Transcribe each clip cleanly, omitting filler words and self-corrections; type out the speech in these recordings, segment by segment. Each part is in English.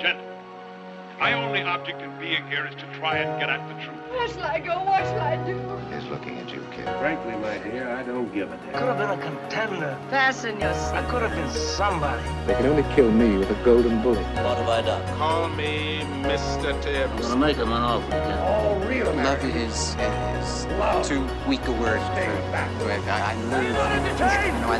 Gentlemen, my only object in being here is to try and get at the truth. Where shall I go? What shall I do? He's looking at you, kid. Frankly, my dear, I don't give a damn. I could have been a contender. Fasten your... I could have been somebody. They can only kill me with a golden bullet. What have I done? Call me Mr. Tibbs. I'm going to make him an offer. All real America. Love is love. Too weak a word. I loathe you. I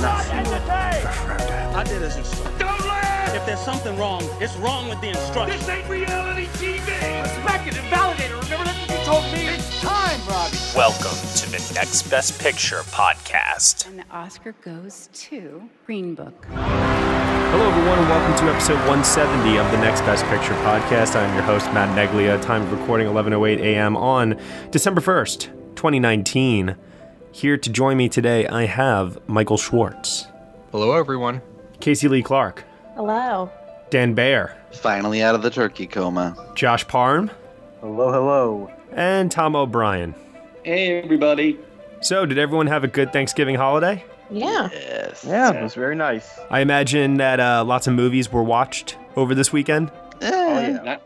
love you. I did as instructed. Don't laugh! If there's something wrong, it's wrong with the instructions. This ain't reality TV. Respect it and validate it. Remember that? It's time, Robbie. Welcome to the Next Best Picture podcast. And the Oscar goes to Green Book. Hello, everyone, and welcome to episode 170 of the Next Best Picture podcast. I'm your host, Matt Neglia. Time of recording, 11:08 a.m. on December 1st, 2019. Here to join me today, I have Michael Schwartz. Hello, everyone. Casey Lee Clark. Hello. Dan Baer. Finally out of the turkey coma. Josh Parham. Hello, hello. And Tom O'Brien. Hey, everybody. So, did everyone have a good Thanksgiving holiday? Yeah. Yes. Yeah, it was very nice. I imagine that lots of movies were watched over this weekend. Not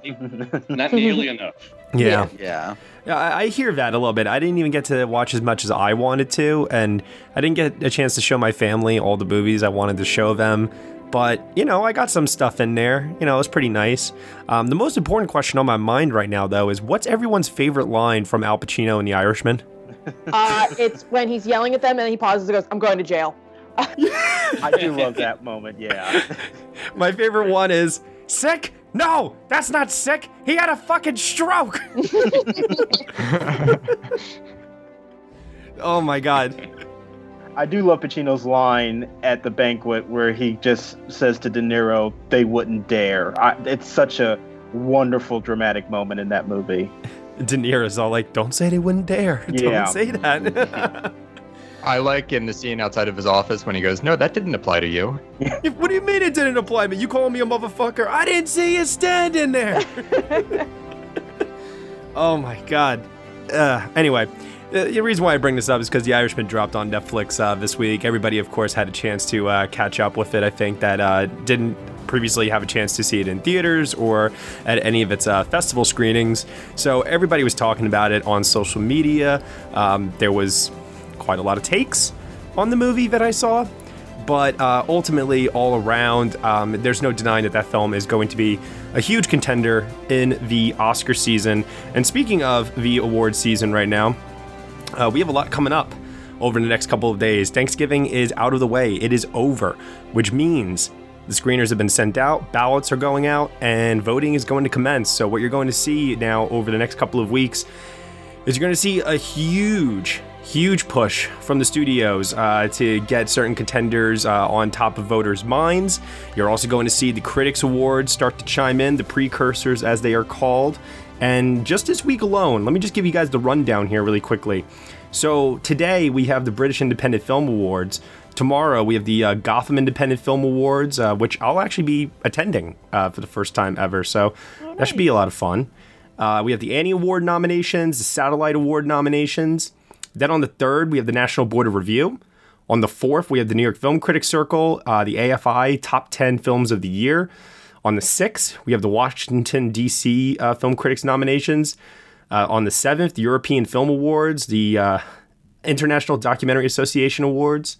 nearly enough. Yeah. I hear that a little bit. I didn't even get to watch as much as I wanted to, and I didn't get a chance to show my family all the movies I wanted to show them. But, you know, I got some stuff in there. You know, it was pretty nice. The most important question on my mind right now, though, is what's everyone's favorite line from Al Pacino in The Irishman? It's when he's yelling at them and then he pauses and goes, "I'm going to jail." I do love that moment, yeah. My favorite one is, "Sick? No, that's not sick. He had a fucking stroke." Oh, my God. I do love Pacino's line at the banquet where he just says to De Niro, "They wouldn't dare." It's such a wonderful dramatic moment in that movie. De Niro's all like, "Don't say they wouldn't dare. Yeah. Don't say that." I like in the scene outside of his office when he goes, "No, that didn't apply to you." What do you mean it didn't apply to me? You call me a motherfucker? I didn't see you standing there. Oh, my God. Anyway. The reason why I bring this up is because The Irishman dropped on Netflix this week. Everybody, of course, had a chance to catch up with it. I think that didn't previously have a chance to see it in theaters or at any of its festival screenings. So everybody was talking about it on social media. There was quite a lot of takes on the movie that I saw. But ultimately, all around, there's no denying that that film is going to be a huge contender in the Oscar season. And speaking of the award season right now, we have a lot coming up over the next couple of days. Thanksgiving is out of the way. It is over, which means the screeners have been sent out, ballots are going out, and voting is going to commence. So what you're going to see now over the next couple of weeks is you're going to see a huge push from the studios to get certain contenders on top of voters' minds. You're also going to see the Critics Awards start to chime in, the precursors as they are called. And just this week alone, let me just give you guys the rundown here really quickly. So today we have the British Independent Film Awards. Tomorrow we have the Gotham Independent Film Awards, which I'll actually be attending for the first time ever. So that should be a lot of fun. We have the Annie Award nominations, the Satellite Award nominations. Then on the 3rd, we have the National Board of Review. On the 4th, we have the New York Film Critics Circle, the AFI Top 10 Films of the Year. On the 6th, we have the Washington, D.C. Film Critics nominations. On the 7th, the European Film Awards, the International Documentary Association Awards.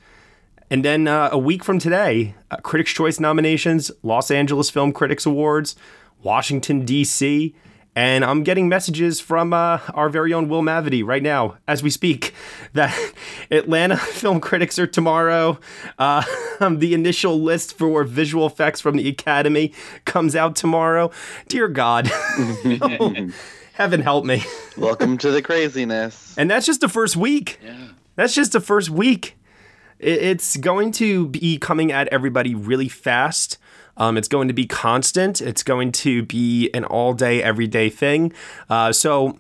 And then a week from today, Critics' Choice nominations, Los Angeles Film Critics Awards, Washington, D.C. And I'm getting messages from our very own Will Mavity right now, as we speak, that Atlanta Film Critics are tomorrow. The initial list for visual effects from the Academy comes out tomorrow. Dear God. Oh, heaven help me. Welcome to the craziness. And that's just the first week. Yeah. That's just the first week. It's going to be coming at everybody really fast. It's going to be constant. It's going to be an all-day, everyday thing. So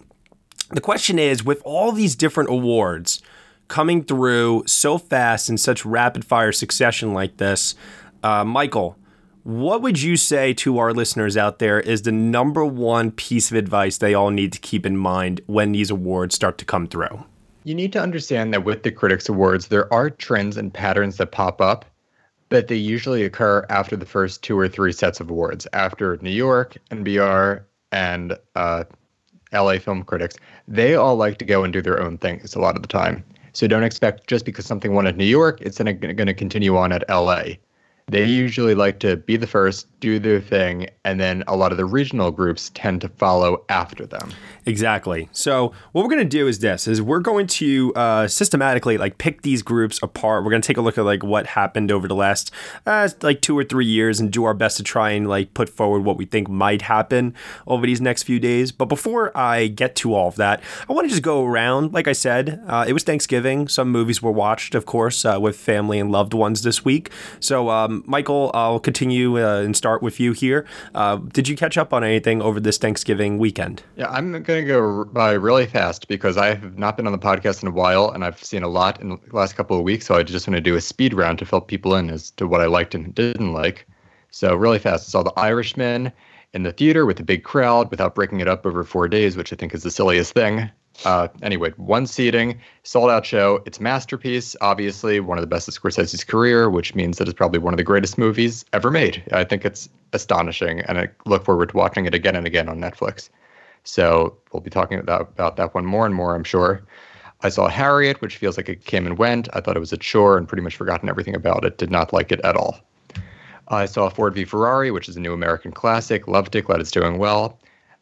the question is, with all these different awards coming through so fast in such rapid-fire succession like this, Michael, what would you say to our listeners out there is the number one piece of advice they all need to keep in mind when these awards start to come through? You need to understand that with the Critics Awards, there are trends and patterns that pop up but they usually occur after the first two or three sets of awards, after New York, NBR, and LA Film Critics. They all like to go and do their own things a lot of the time. So don't expect just because something won at New York, it's going to continue on at LA. They usually like to be the first, do their thing, and then a lot of the regional groups tend to follow after them. Exactly. So what we're going to do is this, is we're going to systematically like pick these groups apart. We're going to take a look at like what happened over the last like 2 or 3 years and do our best to try and like put forward what we think might happen over these next few days. But before I get to all of that, I want to just go around. Like I said, it was Thanksgiving. Some movies were watched, of course, with family and loved ones this week. So Michael, I'll continue and start with you here. Did you catch up on anything over this Thanksgiving weekend? Yeah, I'm going to go by really fast because I have not been on the podcast in a while, and I've seen a lot in the last couple of weeks, so I just want to do a speed round to fill people in as to what I liked and didn't like. So really fast, I saw The Irishman in the theater with a big crowd without breaking it up over 4 days, which I think is the silliest thing. Anyway, one seating, sold-out show. It's a masterpiece, obviously, one of the best of Scorsese's career, which means that it's probably one of the greatest movies ever made. I think it's astonishing, and I look forward to watching it again and again on Netflix. So we'll be talking about that one more and more, I'm sure. I saw Harriet, which feels like it came and went. I thought it was a chore and pretty much forgotten everything about it. Did not like it at all. I saw Ford v. Ferrari, which is a new American classic. Loved it, glad it's doing well.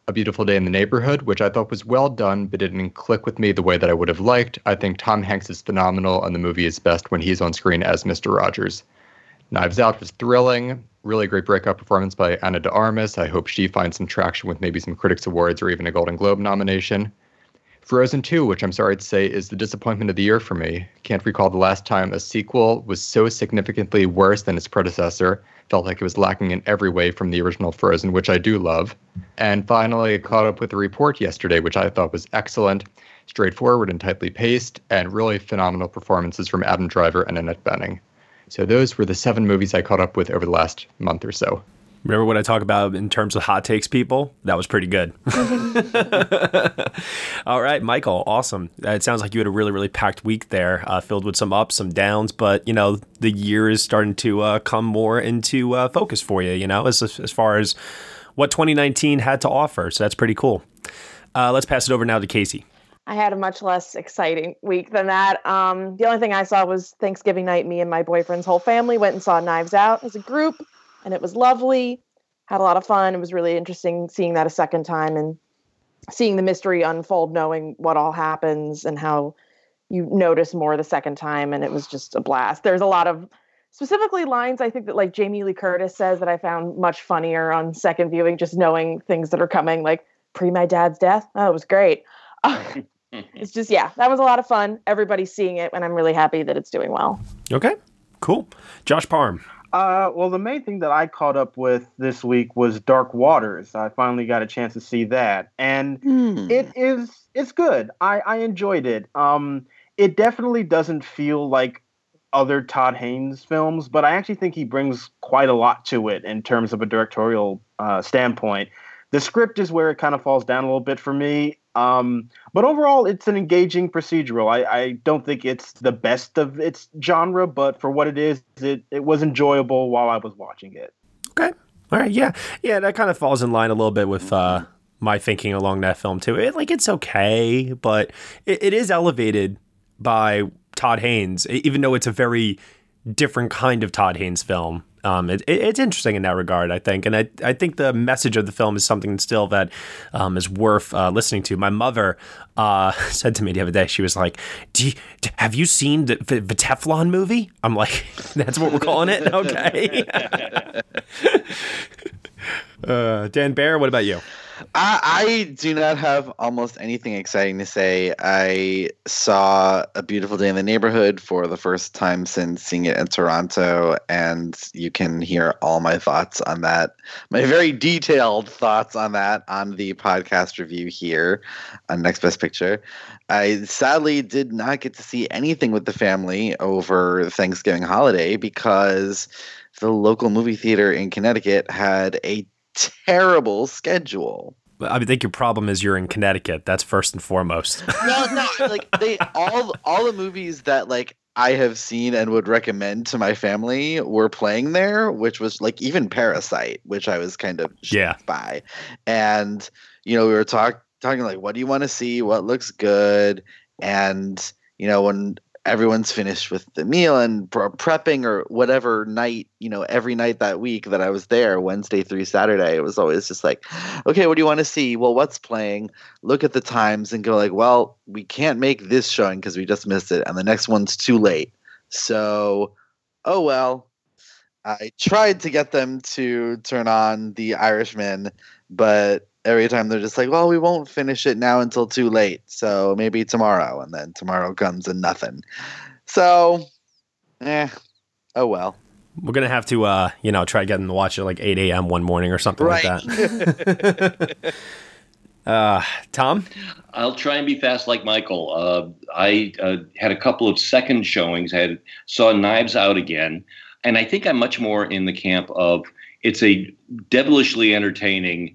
A Beautiful Day in the Neighborhood, which I thought was well done, but it didn't click with me the way that I would have liked. I think Tom Hanks is phenomenal, and the movie is best when he's on screen as Mr. Rogers. Knives Out was thrilling. Really great breakout performance by Ana de Armas. I hope she finds some traction with maybe some Critics Awards or even a Golden Globe nomination. Frozen 2, which I'm sorry to say is the disappointment of the year for me. Can't recall the last time a sequel was so significantly worse than its predecessor. Felt like it was lacking in every way from the original Frozen, which I do love. And finally, I caught up with The Report yesterday, which I thought was excellent, straightforward and tightly paced, and really phenomenal performances from Adam Driver and Annette Bening. So those were the 7 movies I caught up with over the last month or so. Remember what I talk about in terms of hot takes, people? That was pretty good. All right, Michael, awesome. It sounds like you had a really, really packed week there, filled with some ups, some downs. But, you know, the year is starting to come more into focus for you, you know, as far as what 2019 had to offer. So that's pretty cool. Let's pass it over now to Casey. I had a much less exciting week than that. The only thing I saw was Thanksgiving night. Me and my boyfriend's whole family went and saw Knives Out as a group. And it was lovely, had a lot of fun. It was really interesting seeing that a second time and seeing the mystery unfold, knowing what all happens and how you notice more the second time. And it was just a blast. There's a lot of specifically lines I think that like Jamie Lee Curtis says that I found much funnier on second viewing, just knowing things that are coming, like pre my dad's death. Oh, it was great. It's just, yeah, that was a lot of fun. Everybody's seeing it and I'm really happy that it's doing well. Okay, cool. Josh Parham. Well, the main thing that I caught up with this week was Dark Waters. I finally got a chance to see that, and it's good. I enjoyed it. It definitely doesn't feel like other Todd Haynes films, but I actually think he brings quite a lot to it in terms of a directorial standpoint. The script is where it kind of falls down a little bit for me. But overall, it's an engaging procedural. I don't think it's the best of its genre, but for what it is, it was enjoyable while I was watching it. Okay. All right. Yeah. Yeah. That kind of falls in line a little bit with my thinking along that film, too. It's okay, but it is elevated by Todd Haynes, even though it's a very different kind of Todd Haynes film. It's interesting in that regard, I think. And I think the message of the film is something still that is worth listening to. My mother said to me the other day, she was like, have you seen the Teflon movie? I'm like, that's what we're calling it? Okay. Dan Baer, what about you? I do not have almost anything exciting to say. I saw A Beautiful Day in the Neighborhood for the first time since seeing it in Toronto, and you can hear all my thoughts on that, my very detailed thoughts on that on the podcast review here on Next Best Picture. I sadly did not get to see anything with the family over Thanksgiving holiday because the local movie theater in Connecticut had a terrible schedule. I think your problem is you're in Connecticut. That's first and foremost. No, like all the movies that like I have seen and would recommend to my family were playing there, which was like even Parasite, which I was kind of shocked by. And, you know, we were talking like, what do you want to see? What looks good? And, you know, when everyone's finished with the meal and prepping or whatever night, you know, every night that week that I was there, Wednesday through Saturday, it was always just like, okay, what do you want to see? Well, what's playing? Look at the times and go like, well, we can't make this showing because we just missed it. And the next one's too late. So, oh, well, I tried to get them to turn on The Irishman, but every time they're just like, well, we won't finish it now until too late. So maybe tomorrow. And then tomorrow comes and nothing. So, oh, well. We're going to have to, try getting to watch it at like 8 a.m. one morning or something like that. Tom? I'll try and be fast like Michael. I had a couple of second showings. I saw Knives Out again. And I think I'm much more in the camp of it's a devilishly entertaining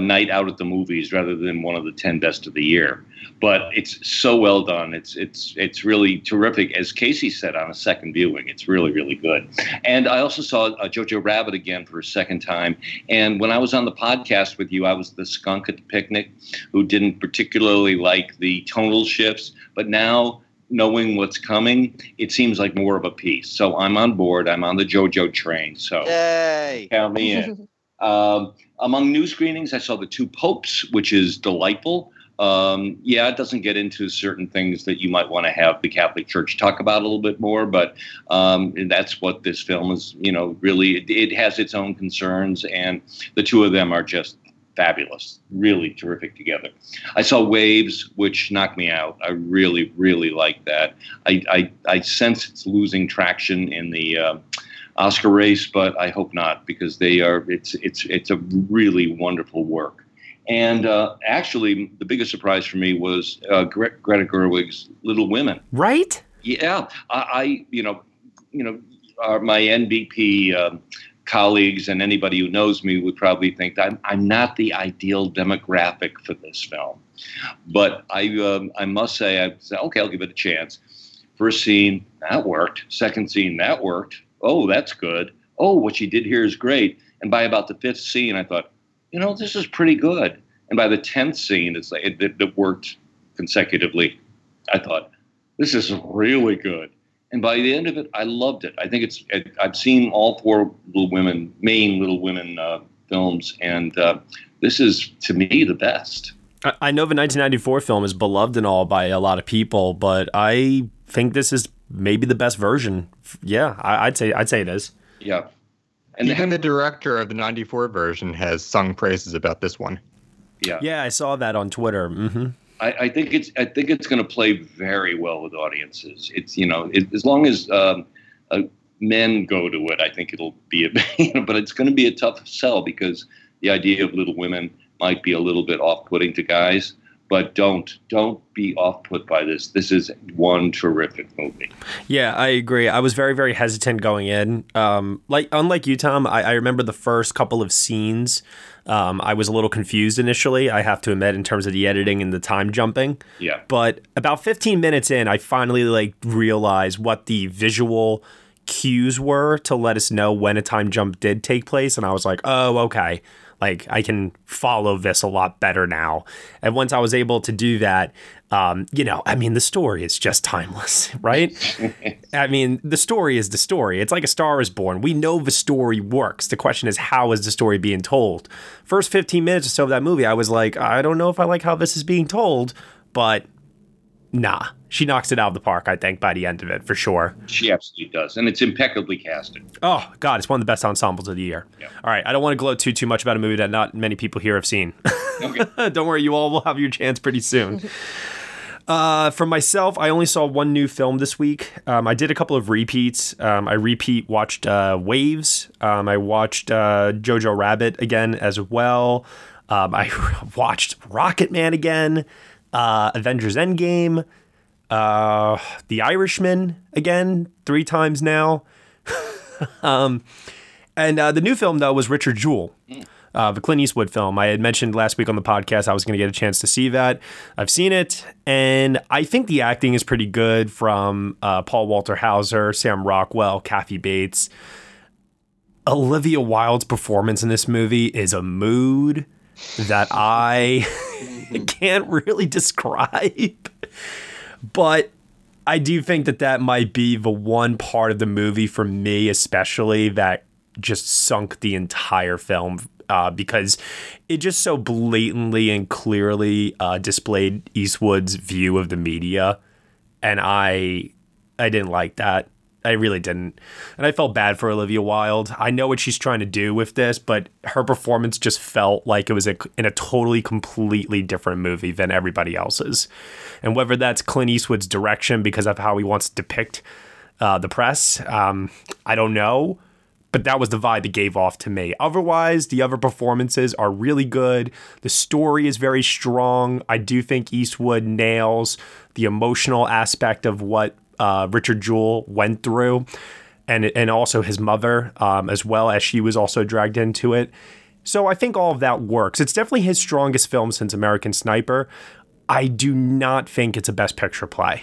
night out at the movies rather than one of the 10 best of the year. But it's so well done. It's really terrific. As Casey said on a second viewing, it's really, really good. And I also saw Jojo Rabbit again for a second time. And when I was on the podcast with you, I was the skunk at the picnic who didn't particularly like the tonal shifts. But now, knowing what's coming, it seems like more of a piece. So I'm on board. I'm on the Jojo train. So count me in. Among new screenings, I saw The Two Popes, which is delightful. It doesn't get into certain things that you might want to have the Catholic Church talk about a little bit more, but that's what this film is, you know, really, it has its own concerns, and the two of them are just fabulous, really terrific together. I saw Waves, which knocked me out. I really, really like that. I sense it's losing traction in the Oscar race, but I hope not, because they are. It's a really wonderful work. And actually, the biggest surprise for me was Greta Gerwig's Little Women. Right? Yeah, I my NBP colleagues and anybody who knows me would probably think I'm not the ideal demographic for this film, but I must say okay, I'll give it a chance. First scene, that worked. Second scene, that worked. Oh, that's good. Oh, what she did here is great. And by about the fifth scene, I thought, you know, this is pretty good. And by the 10th scene, it's like it worked consecutively. I thought, this is really good. And by the end of it, I loved it. I think I've seen all four main Little Women films, and this is, to me, the best. I know the 1994 film is beloved and all by a lot of people, but I think this is maybe the best version. Yeah, I'd say it is. Yeah. And even the director of the 94 version has sung praises about this one. Yeah. Yeah, I saw that on Twitter. Mm-hmm. I think it's going to play very well with audiences. It's, you know, as long as men go to it, I think it'll be but it's going to be a tough sell, because the idea of Little Women might be a little bit off-putting to guys. But don't be off-put by this. This is one terrific movie. Yeah, I agree. I was very, very hesitant going in. Unlike you, Tom, I remember the first couple of scenes. I was a little confused initially, I have to admit, in terms of the editing and the time jumping. Yeah. But about 15 minutes in, I finally realized what the visual cues were to let us know when a time jump did take place, and I was like, oh, okay. I can follow this a lot better now. And once I was able to do that, the story is just timeless, right? I mean, the story is the story. It's like A Star is Born. We know the story works. The question is, how is the story being told? First 15 minutes or so of that movie, I was like, I don't know if I like how this is being told, but nah. She knocks it out of the park, I think, by the end of it, for sure. She absolutely does. And it's impeccably casted. Oh, God, it's one of the best ensembles of the year. Yeah. All right, I don't want to gloat too much about a movie that not many people here have seen. Okay. Don't worry, you all will have your chance pretty soon. For myself, I only saw one new film this week. I did a couple of repeats. I watched Waves. I watched Jojo Rabbit again as well. I watched Rocket Man again, Avengers Endgame, The Irishman again, 3 times now. And the new film, though, was Richard Jewell, the Clint Eastwood film. I had mentioned last week on the podcast I was going to get a chance to see that. I've seen it, and I think the acting is pretty good from Paul Walter Hauser, Sam Rockwell, Kathy Bates. Olivia Wilde's performance in this movie is a mood that I can't really describe, but I do think that that might be the one part of the movie for me, especially, that just sunk the entire film because it just so blatantly and clearly displayed Eastwood's view of the media. And I didn't like that. I really didn't. And I felt bad for Olivia Wilde. I know what she's trying to do with this, but her performance just felt like it was in a totally, completely different movie than everybody else's. And whether that's Clint Eastwood's direction because of how he wants to depict the press, I don't know. But that was the vibe it gave off to me. Otherwise, the other performances are really good. The story is very strong. I do think Eastwood nails the emotional aspect of what Richard Jewell went through, and also his mother, as well, as she was also dragged into it. So I think all of that works. It's definitely his strongest film since American Sniper. I do not think it's a Best Picture play.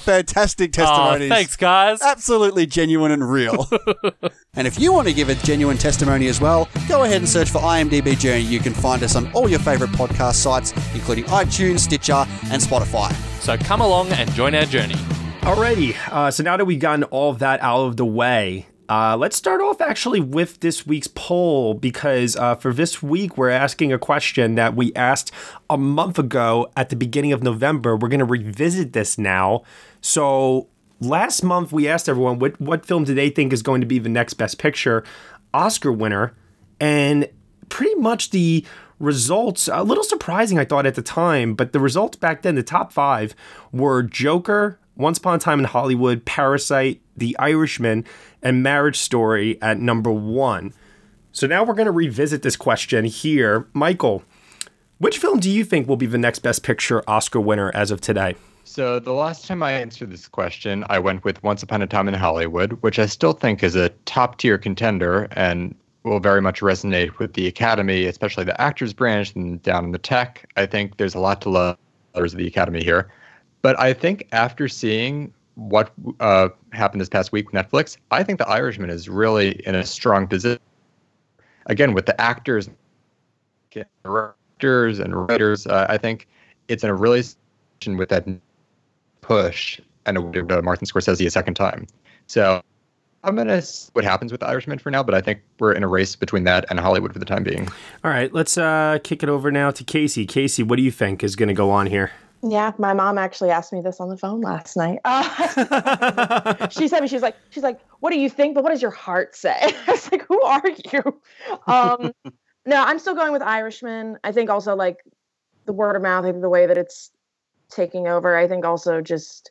Fantastic testimonies. Thanks, guys. Absolutely genuine and real. And if you want to give a genuine testimony as well, go ahead and search for IMDb Journey. You can find us on all your favorite podcast sites, including iTunes, Stitcher, and Spotify. So come along and join our journey. Alrighty. So now that we've gotten all that out of the way, let's start off actually with this week's poll, because for this week, we're asking a question that we asked a month ago at the beginning of November. We're going to revisit this now. So last month, we asked everyone, what film do they think is going to be the next Best Picture Oscar winner? And pretty much the results, a little surprising, I thought at the time, but the results back then, the top five were Joker, Once Upon a Time in Hollywood, Parasite, The Irishman, and Marriage Story at number one. So now we're going to revisit this question here. Michael, which film do you think will be the next Best Picture Oscar winner as of today? So the last time I answered this question, I went with Once Upon a Time in Hollywood, which I still think is a top-tier contender and will very much resonate with the Academy, especially the actors branch and down in the tech. I think there's a lot to love of the Academy here. But I think after seeing what happened this past week with Netflix, I think The Irishman is really in a strong position. Again, with the actors, directors, and writers, I think it's in a really position with that push and awarded Martin Scorsese a second time. So I'm going to see what happens with The Irishman for now, but I think we're in a race between that and Hollywood for the time being. All right, let's kick it over now to Casey. Casey, what do you think is going to go on here? Yeah, my mom actually asked me this on the phone last night. She said to me, she's like, what do you think? But what does your heart say? I was like, who are you? No, I'm still going with Irishman. I think also like the word of mouth, the way that it's taking over. I think also just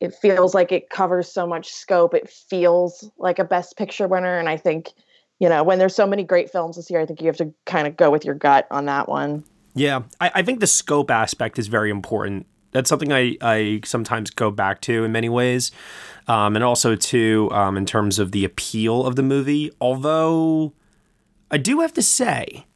it feels like it covers so much scope. It feels like a Best Picture winner. And I think, you know, when there's so many great films this year, I think you have to kind of go with your gut on that one. Yeah, I think the scope aspect is very important. That's something I sometimes go back to in many ways. And also, too, in terms of the appeal of the movie. Although, I do have to say,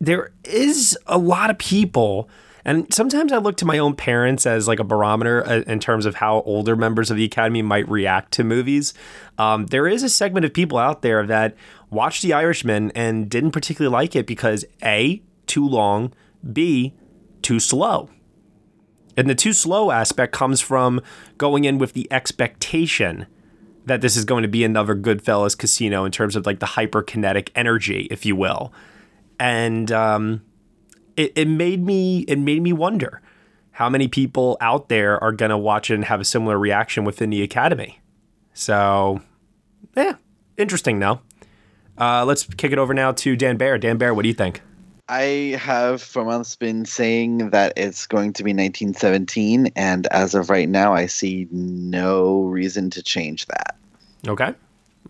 there is a lot of people, and sometimes I look to my own parents as like a barometer in terms of how older members of the Academy might react to movies. There is a segment of people out there that watched The Irishman and didn't particularly like it because, A, too long, B, too slow. And the too slow aspect comes from going in with the expectation that this is going to be another Goodfellas casino in terms of like the hyperkinetic energy, if you will. And it made me wonder how many people out there are going to watch it and have a similar reaction within the Academy. So, yeah, interesting though. Let's kick it over now to Dan Baer. Dan Baer, what do you think? I have for months been saying that it's going to be 1917, and as of right now, I see no reason to change that. Okay.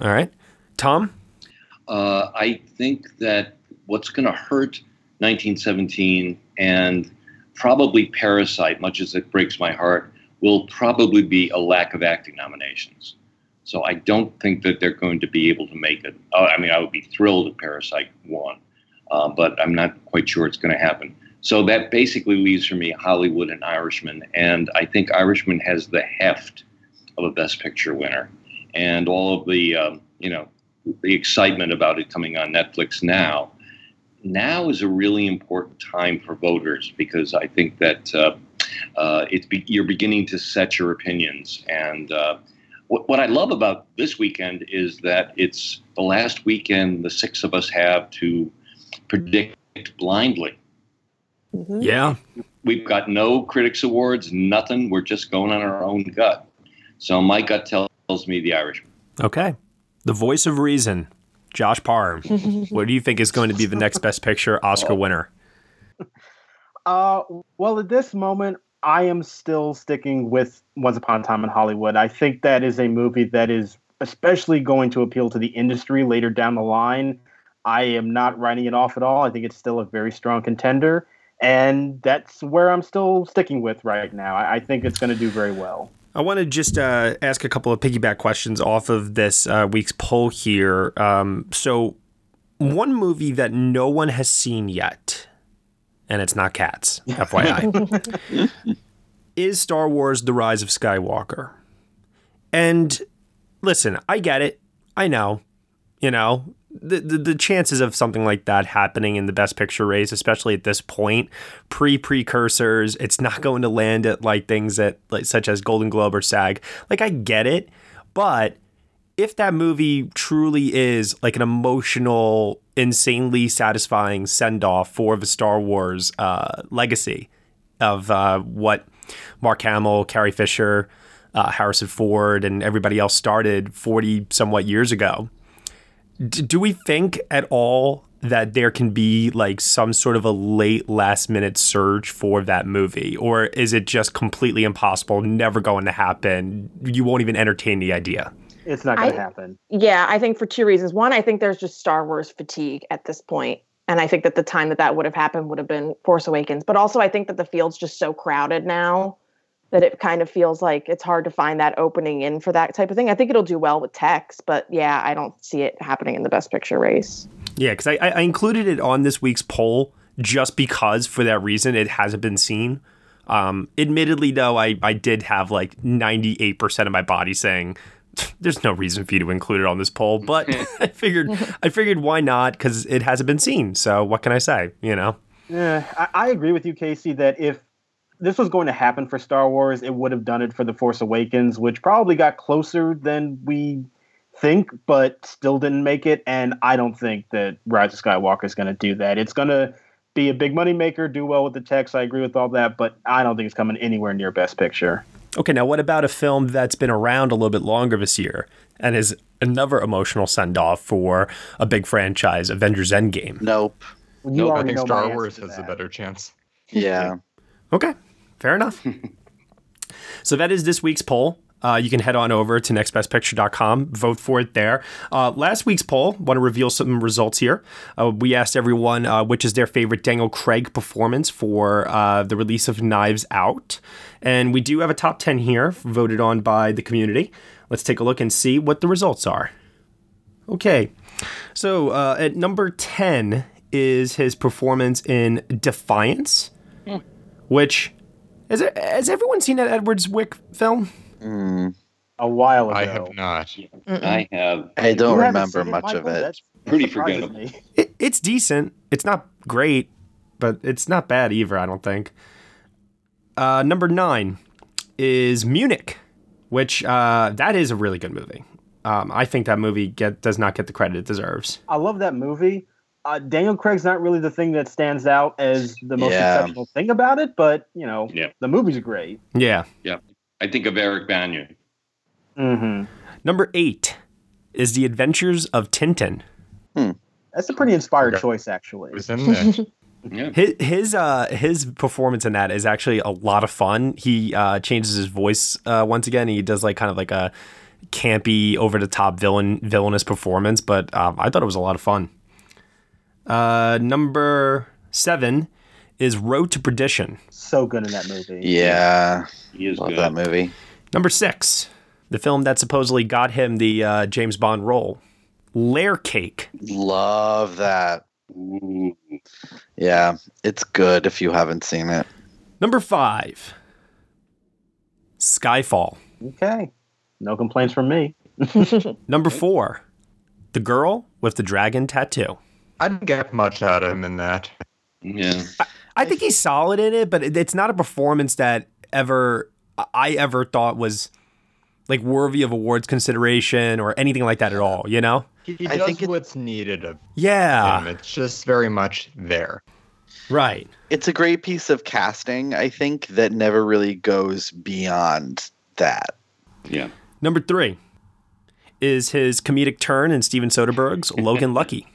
All right. Tom? I think that what's going to hurt 1917 and probably Parasite, much as it breaks my heart, will probably be a lack of acting nominations. So I don't think that they're going to be able to make it. I mean, I would be thrilled if Parasite won. But I'm not quite sure it's going to happen. So that basically leaves for me Hollywood and Irishman. And I think Irishman has the heft of a Best Picture winner. And all of the, the excitement about it coming on Netflix now. Now is a really important time for voters because I think that you're beginning to set your opinions. And what I love about this weekend is that it's the last weekend the six of us have to predict blindly. Mm-hmm. Yeah. We've got no critics awards, nothing. We're just going on our own gut. So my gut tells me The Irishman. Okay. The voice of reason, Josh Parham. What do you think is going to be the next Best Picture Oscar winner? Well, at this moment, I am still sticking with Once Upon a Time in Hollywood. I think that is a movie that is especially going to appeal to the industry later down the line. I am not writing it off at all. I think it's still a very strong contender, and that's where I'm still sticking with right now. I think it's going to do very well. I want to just ask a couple of piggyback questions off of this week's poll here. So one movie that no one has seen yet, and it's not Cats, FYI, is Star Wars: The Rise of Skywalker. And listen, I get it. I know, The chances of something like that happening in the Best Picture race, especially at this point, precursors, it's not going to land at like things that like such as Golden Globe or SAG. Like, I get it, but if that movie truly is like an emotional, insanely satisfying send off for the Star Wars legacy of what Mark Hamill, Carrie Fisher, Harrison Ford, and everybody else started 40 somewhat years ago. Do we think at all that there can be like some sort of a late last minute surge for that movie? Or is it just completely impossible, never going to happen? You won't even entertain the idea. It's not going to happen. Yeah, I think for two reasons. One, I think there's just Star Wars fatigue at this point. And I think that the time that would have happened would have been Force Awakens. But also I think that the field's just so crowded now that it kind of feels like it's hard to find that opening in for that type of thing. I think it'll do well with Tex, but yeah, I don't see it happening in the Best Picture race. Yeah, because I included it on this week's poll just because for that reason it hasn't been seen. Admittedly, though, I did have like 98% of my body saying there's no reason for you to include it on this poll, but I figured why not? Because it hasn't been seen. So what can I say? Yeah, I agree with you, Casey, that if this was going to happen for Star Wars, it would have done it for The Force Awakens, which probably got closer than we think, but still didn't make it. And I don't think that Rise of Skywalker is going to do that. It's going to be a big moneymaker, do well with the text. I agree with all that, but I don't think it's coming anywhere near Best Picture. Okay, now what about a film that's been around a little bit longer this year and is another emotional send-off for a big franchise, Avengers Endgame? Nope, I think Star Wars has a better chance. Yeah. Okay. Fair enough. So that is this week's poll. You can head on over to nextbestpicture.com, vote for it there. Last week's poll, want to reveal some results here. We asked everyone which is their favorite Daniel Craig performance for the release of Knives Out. And we do have a top 10 here, voted on by the community. Let's take a look and see what the results are. Okay. So at number 10 is his performance in Defiance, which... Has everyone seen that Edward Zwick film? A while ago. I have not. Mm-mm. I have. I don't remember much of it. That's pretty forgettable. It's decent. It's not great, but it's not bad either, I don't think. Number 9 is Munich, which that is a really good movie. I think that movie does not get the credit it deserves. I love that movie. Daniel Craig's not really the thing that stands out as the most exceptional thing about it, but, you know, the movie's great. Yeah. Yeah. I think of Eric Bana. Mm-hmm. Number 8 is The Adventures of Tintin. Hmm. That's a pretty inspired choice, actually. Yeah. His performance in that is actually a lot of fun. He changes his voice once again. He does like kind of like a campy, over the top villainous performance, but I thought it was a lot of fun. Number 7 is Road to Perdition. So good in that movie. Yeah, he is. Love good. That movie. Number 6, the film that supposedly got him the James Bond role, Layer Cake. Love that. Ooh. Yeah, it's good if you haven't seen it. Number 5, Skyfall. Okay, no complaints from me. Number 4, The Girl with the Dragon Tattoo. I didn't get much out of him in that. Yeah, I think he's solid in it, but it's not a performance that I ever thought was like worthy of awards consideration or anything like that at all. You know, I think what's needed of him. It's just very much there. Right. It's a great piece of casting, I think, that never really goes beyond that. Yeah. Number 3 is his comedic turn in Steven Soderbergh's Logan Lucky.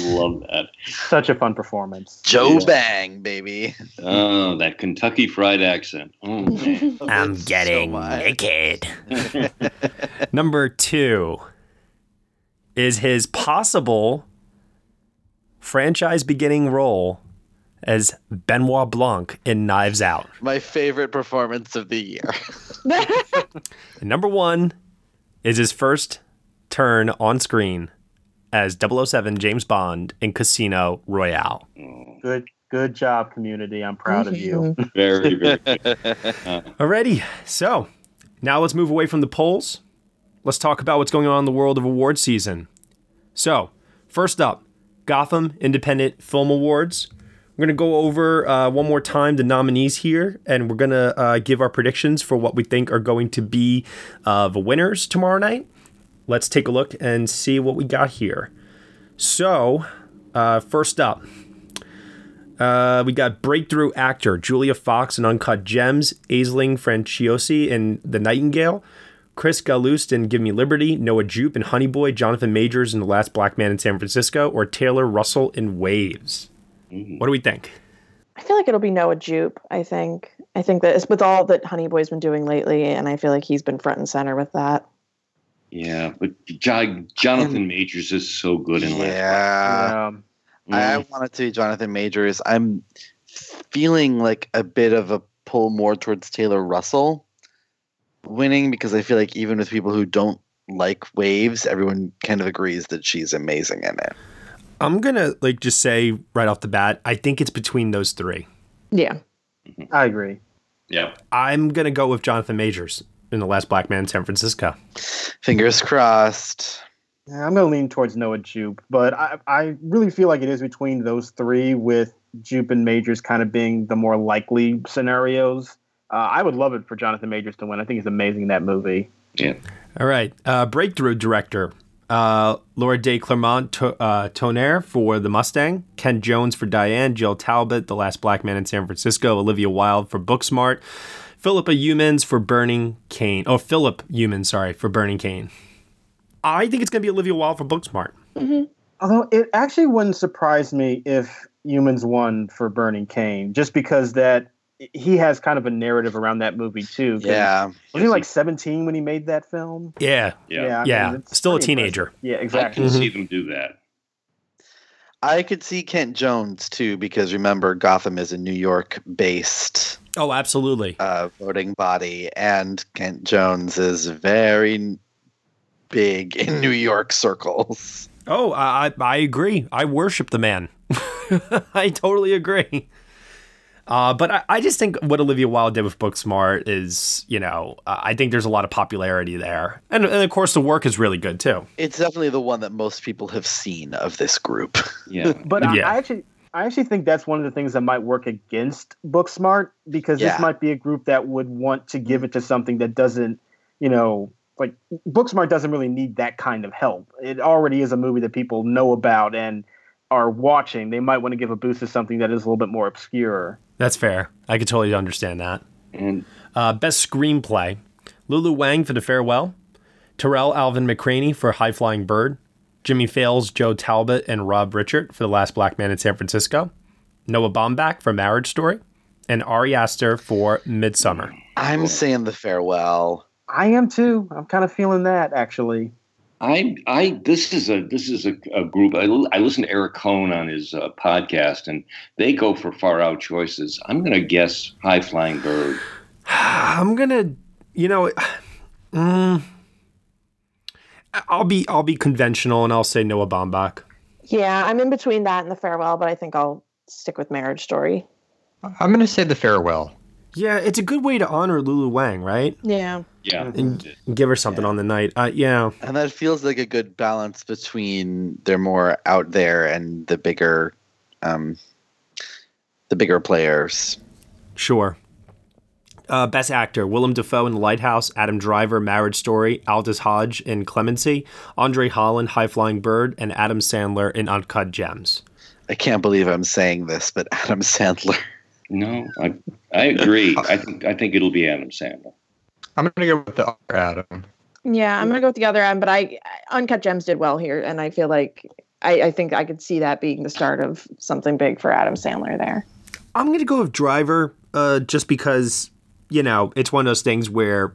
Love that. Such a fun performance. Bang, baby. Oh, that Kentucky Fried accent. Oh, man. I'm getting naked. Number 2 is his possible franchise beginning role as Benoit Blanc in Knives Out. My favorite performance of the year. Number 1 is his first turn on screen as 007 James Bond in Casino Royale. Good job, community. I'm proud of you. Very, very good. Alrighty. So now let's move away from the polls. Let's talk about what's going on in the world of award season. So first up, Gotham Independent Film Awards. We're going to go over one more time the nominees here, and we're going to give our predictions for what we think are going to be the winners tomorrow night. Let's take a look and see what we got here. So, first up, we got breakthrough actor Julia Fox in Uncut Gems, Aisling Franciosi in The Nightingale, Chris Galust in Give Me Liberty, Noah Jupe in Honey Boy, Jonathan Majors in The Last Black Man in San Francisco, or Taylor Russell in Waves. Mm-hmm. What do we think? I feel like it'll be Noah Jupe, I think. I think that it's with all that Honey Boy's been doing lately, and I feel like he's been front and center with that. Yeah, but Jonathan Majors is so good in that. Yeah. I want it to be Jonathan Majors. I'm feeling like a bit of a pull more towards Taylor Russell winning, because I feel like even with people who don't like Waves, everyone kind of agrees that she's amazing in it. I'm going to like just say right off the bat, I think it's between those three. Yeah. Mm-hmm. I agree. Yeah. I'm going to go with Jonathan Majors in The Last Black Man in San Francisco. Fingers crossed. Yeah, I'm going to lean towards Noah Jupe, but I really feel like it is between those three, with Jupe and Majors kind of being the more likely scenarios. I would love it for Jonathan Majors to win. I think he's amazing in that movie. Yeah. All right. Breakthrough director. Laura de Clermont Tonnerre for The Mustang, Ken Jones for Diane, Jill Talbot, The Last Black Man in San Francisco, Olivia Wilde for Booksmart, Philip Eumanns, for Burning Cain. I think it's going to be Olivia Wilde for Booksmart. Mm-hmm. Although it actually wouldn't surprise me if Eumanns won for Burning Cain, just because that he has kind of a narrative around that movie too. Yeah. Was he like 17 when he made that film? Yeah. Yeah. Yeah. I mean, still a teenager. Impressive. Yeah, exactly. I can see them do that. I could see Kent Jones too, because remember, Gotham is a New York-based. Oh, absolutely. Voting body, and Kent Jones is very big in New York circles. Oh, I agree. I worship the man. I totally agree. But I just think what Olivia Wilde did with Booksmart is, you know, I think there's a lot of popularity there. And of course, the work is really good, too. It's definitely the one that most people have seen of this group. Yeah. But yeah. I actually think that's one of the things that might work against Booksmart, because this might be a group that would want to give it to something that doesn't, you know, like Booksmart doesn't really need that kind of help. It already is a movie that people know about and are watching. They might want to give a boost to something that is a little bit more obscure. That's fair. I could totally understand that. And best screenplay: Lulu Wang for The Farewell, Terrell Alvin McCraney for High Flying Bird, Jimmy Fails, Joe Talbot, and Rob Richard for The Last Black Man in San Francisco, Noah Baumbach for Marriage Story, and Ari Aster for Midsommar. I'm saying The Farewell. I am too. I'm kind of feeling that, actually. This is a group. I listen to Eric Cohn on his podcast, and they go for far out choices. I'm going to guess High Flying Bird. I'm going to, I'll be conventional and I'll say Noah Baumbach. Yeah, I'm in between that and The Farewell, but I think I'll stick with Marriage Story. I'm going to say The Farewell. Yeah, it's a good way to honor Lulu Wang, right? Yeah. Yeah. And give her something on the night. Yeah. And that feels like a good balance between they're more out there and the bigger players. Sure. Best actor: Willem Dafoe in The Lighthouse, Adam Driver, Marriage Story, Aldous Hodge in Clemency, Andre Holland, High Flying Bird, and Adam Sandler in Uncut Gems. I can't believe I'm saying this, but Adam Sandler. No, I agree. I think it'll be Adam Sandler. I'm going to go with the other Adam. Yeah, I'm going to go with the other Adam, but Uncut Gems did well here, and I feel like I think I could see that being the start of something big for Adam Sandler there. I'm going to go with Driver just because, it's one of those things where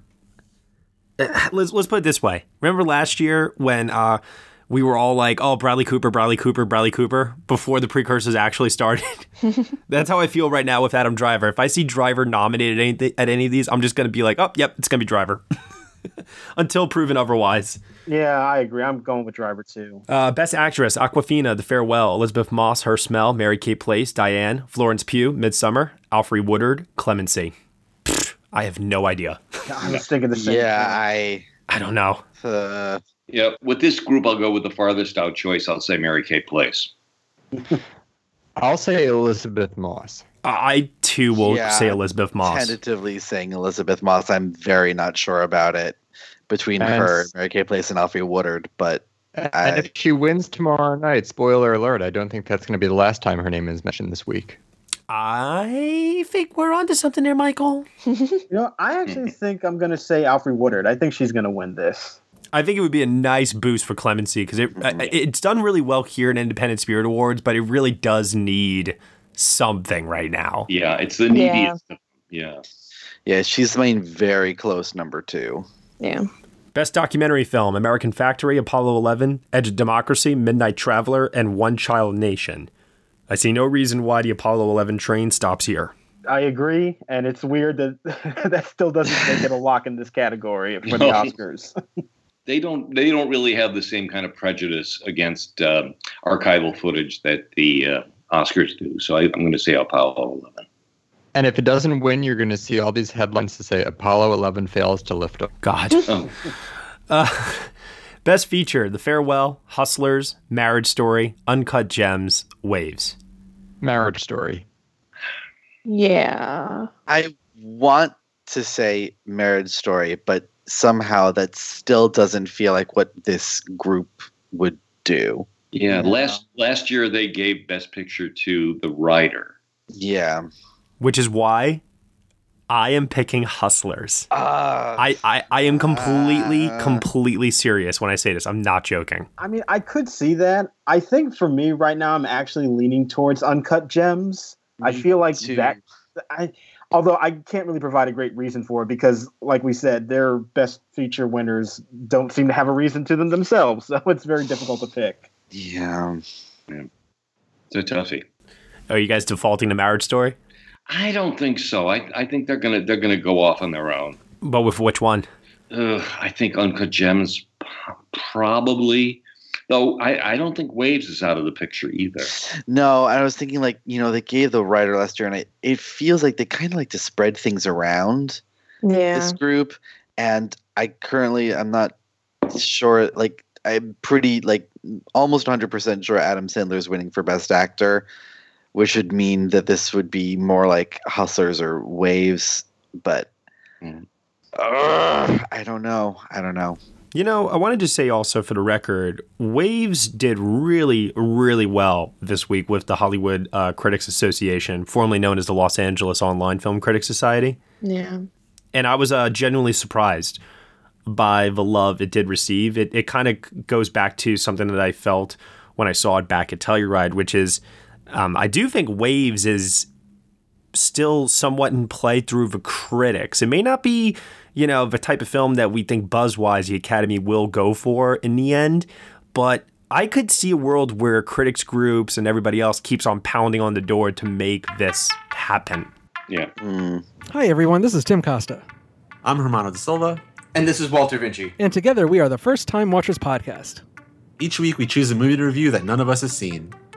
let's put it this way. Remember last year when we were all like, oh, Bradley Cooper, before the precursors actually started. That's how I feel right now with Adam Driver. If I see Driver nominated at any of these, I'm just going to be like, oh, yep, it's going to be Driver. Until proven otherwise. Yeah, I agree. I'm going with Driver, too. Best actress: Awkwafina, The Farewell, Elizabeth Moss, Her Smell, Mary-Kate Place, Diane, Florence Pugh, Midsommar, Alfre Woodard, Clemency. Pfft, I have no idea. I was thinking the same thing. I don't know. Yeah, with this group, I'll go with the farthest out choice. I'll say Mary-Kate Place. I'll say Elizabeth Moss. I, too, will say Elizabeth Moss. Tentatively saying Elizabeth Moss. I'm very not sure about it between her, Mary-Kate Place, and Alfre Woodard. But and if she wins tomorrow night, spoiler alert, I don't think that's going to be the last time her name is mentioned this week. I think we're onto something there, Michael. I actually think I'm going to say Alfre Woodard. I think she's going to win this. I think it would be a nice boost for Clemency because it's done really well here in Independent Spirit Awards, but it really does need something right now. Yeah, it's the neediest. Yeah. Yeah, she's playing very close number two. Yeah. Best documentary film: American Factory, Apollo 11, Edge of Democracy, Midnight Traveler, and One Child Nation. I see no reason why the Apollo 11 train stops here. I agree, and it's weird that that still doesn't make it a lock in this category for the Oscars. They don't really have the same kind of prejudice against archival footage that the Oscars do. So I'm going to say Apollo 11. And if it doesn't win, you're going to see all these headlines to say Apollo 11 fails to lift up. God. Best feature: The Farewell, Hustlers, Marriage Story, Uncut Gems, Waves. Marriage Story. Yeah. I want to say Marriage Story, but somehow that still doesn't feel like what this group would do. Yeah, last year they gave Best Picture to The Rider. Yeah. Which is why I am picking Hustlers. I am completely serious when I say this. I'm not joking. I mean, I could see that. I think for me right now, I'm actually leaning towards Uncut Gems. I feel like too. Although I can't really provide a great reason for it because, like we said, their best feature winners don't seem to have a reason to them themselves. So it's very difficult to pick. Yeah. It's a toughie. Are you guys defaulting to Marriage Story? I don't think so. I think they're gonna go off on their own. But with which one? I think Uncut Gems probably. Though I don't think Waves is out of the picture either. No, I was thinking they gave The Rider last year, and it feels like they kind of like to spread things around. Yeah. This group, and I'm not sure. Like I'm pretty almost 100% sure Adam Sandler is winning for Best Actor, which would mean that this would be more like Hustlers or Waves. But I don't know. I don't know. You know, I wanted to say also for the record, Waves did really, really well this week with the Hollywood Critics Association, formerly known as the Los Angeles Online Film Critics Society. Yeah. And I was genuinely surprised by the love it did receive. It kind of goes back to something that I felt when I saw it back at Telluride, which is I do think Waves is still somewhat in play through the critics. It may not be, you know, the type of film that we think buzz-wise the Academy will go for in the end, but I could see a world where critics groups and everybody else keeps on pounding on the door to make this happen. Yeah. Mm. Hi, everyone. This is Tim Costa. I'm Hermano da Silva. And this is Walter Vinci. And together we are the First Time Watchers podcast. Each week we choose a movie to review that none of us has seen.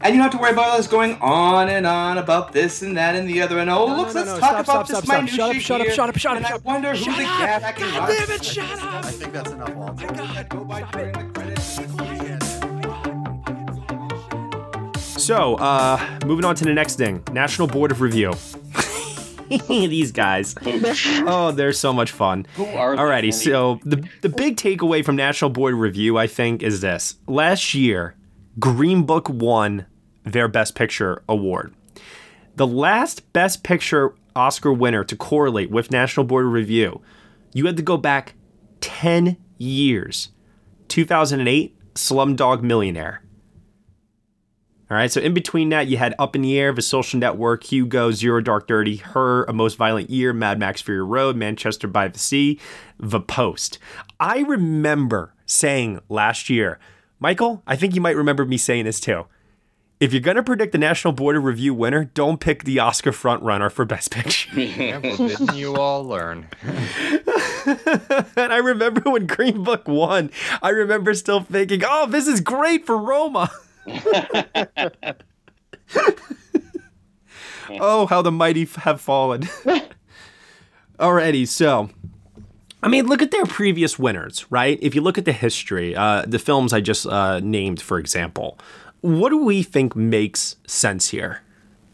And you don't have to worry about us going on and on about this and that and the other. And let's talk about this minutiae here. Shut up. I wonder who the cat I can watch. Damn it, shut up. I think that's enough. Oh my God. Go by during the credits. So, moving on to the next thing. National Board of Review. These guys. Oh, they're so much fun. Who are they? Alrighty, so the big takeaway from National Board of Review, I think, is this. Last year, Green Book won their Best Picture award. The last Best Picture Oscar winner to correlate with National Board of Review, you had to go back 10 years. 2008, Slumdog Millionaire. All right, so in between that, you had Up in the Air, The Social Network, Hugo, Zero Dark Thirty, Her, A Most Violent Year, Mad Max Fury Road, Manchester by the Sea, The Post. I remember saying last year, Michael, I think you might remember me saying this too. If you're going to predict the National Board of Review winner, don't pick the Oscar frontrunner for Best Picture. Yeah, well, didn't you all learn? And I remember when Green Book won, I remember still thinking, oh, this is great for Roma. Oh, how the mighty have fallen. Alrighty, so... I mean, look at their previous winners, right? If you look at the history, the films I just named, for example, what do we think makes sense here?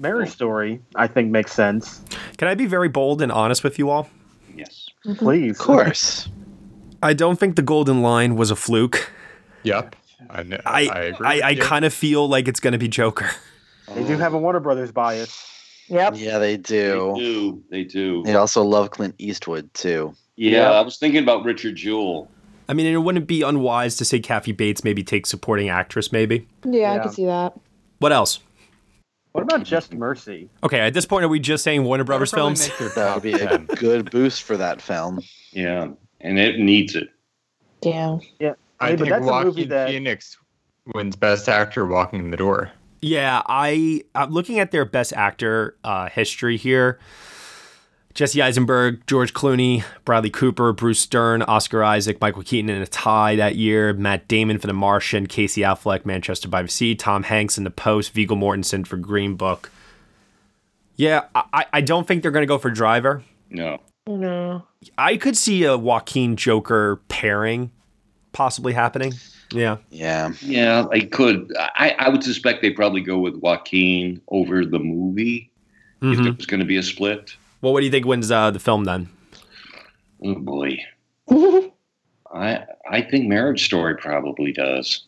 Marriage Story, I think, makes sense. Can I be very bold and honest with you all? Yes. Mm-hmm. Please. Of course. I don't think The Golden Lion was a fluke. Yep. I agree. I kind of feel like it's going to be Joker. They do have a Warner Brothers bias. Yep. Yeah, they do. They do. They also love Clint Eastwood, too. Yeah, I was thinking about Richard Jewell. I mean, it wouldn't be unwise to say Kathy Bates maybe take supporting actress, maybe. Yeah, I could see that. What else? What about Just Mercy? Okay, at this point, are we just saying Warner Brothers films? That would be a good boost for that film. Yeah, and it needs it. Yeah. Yeah. I think Joaquin Phoenix wins Best Actor walking in the door. Yeah, I'm looking at their Best Actor history here. Jesse Eisenberg, George Clooney, Bradley Cooper, Bruce Stern, Oscar Isaac, Michael Keaton in a tie that year, Matt Damon for The Martian, Casey Affleck, Manchester by the Sea, Tom Hanks in The Post, Viggo Mortensen for Green Book. Yeah, I don't think they're going to go for Driver. No. I could see a Joaquin Joker pairing possibly happening. Yeah, I could. I would suspect they probably go with Joaquin over the movie if there was going to be a split. Well, what do you think wins the film then? Oh boy, I think Marriage Story probably does.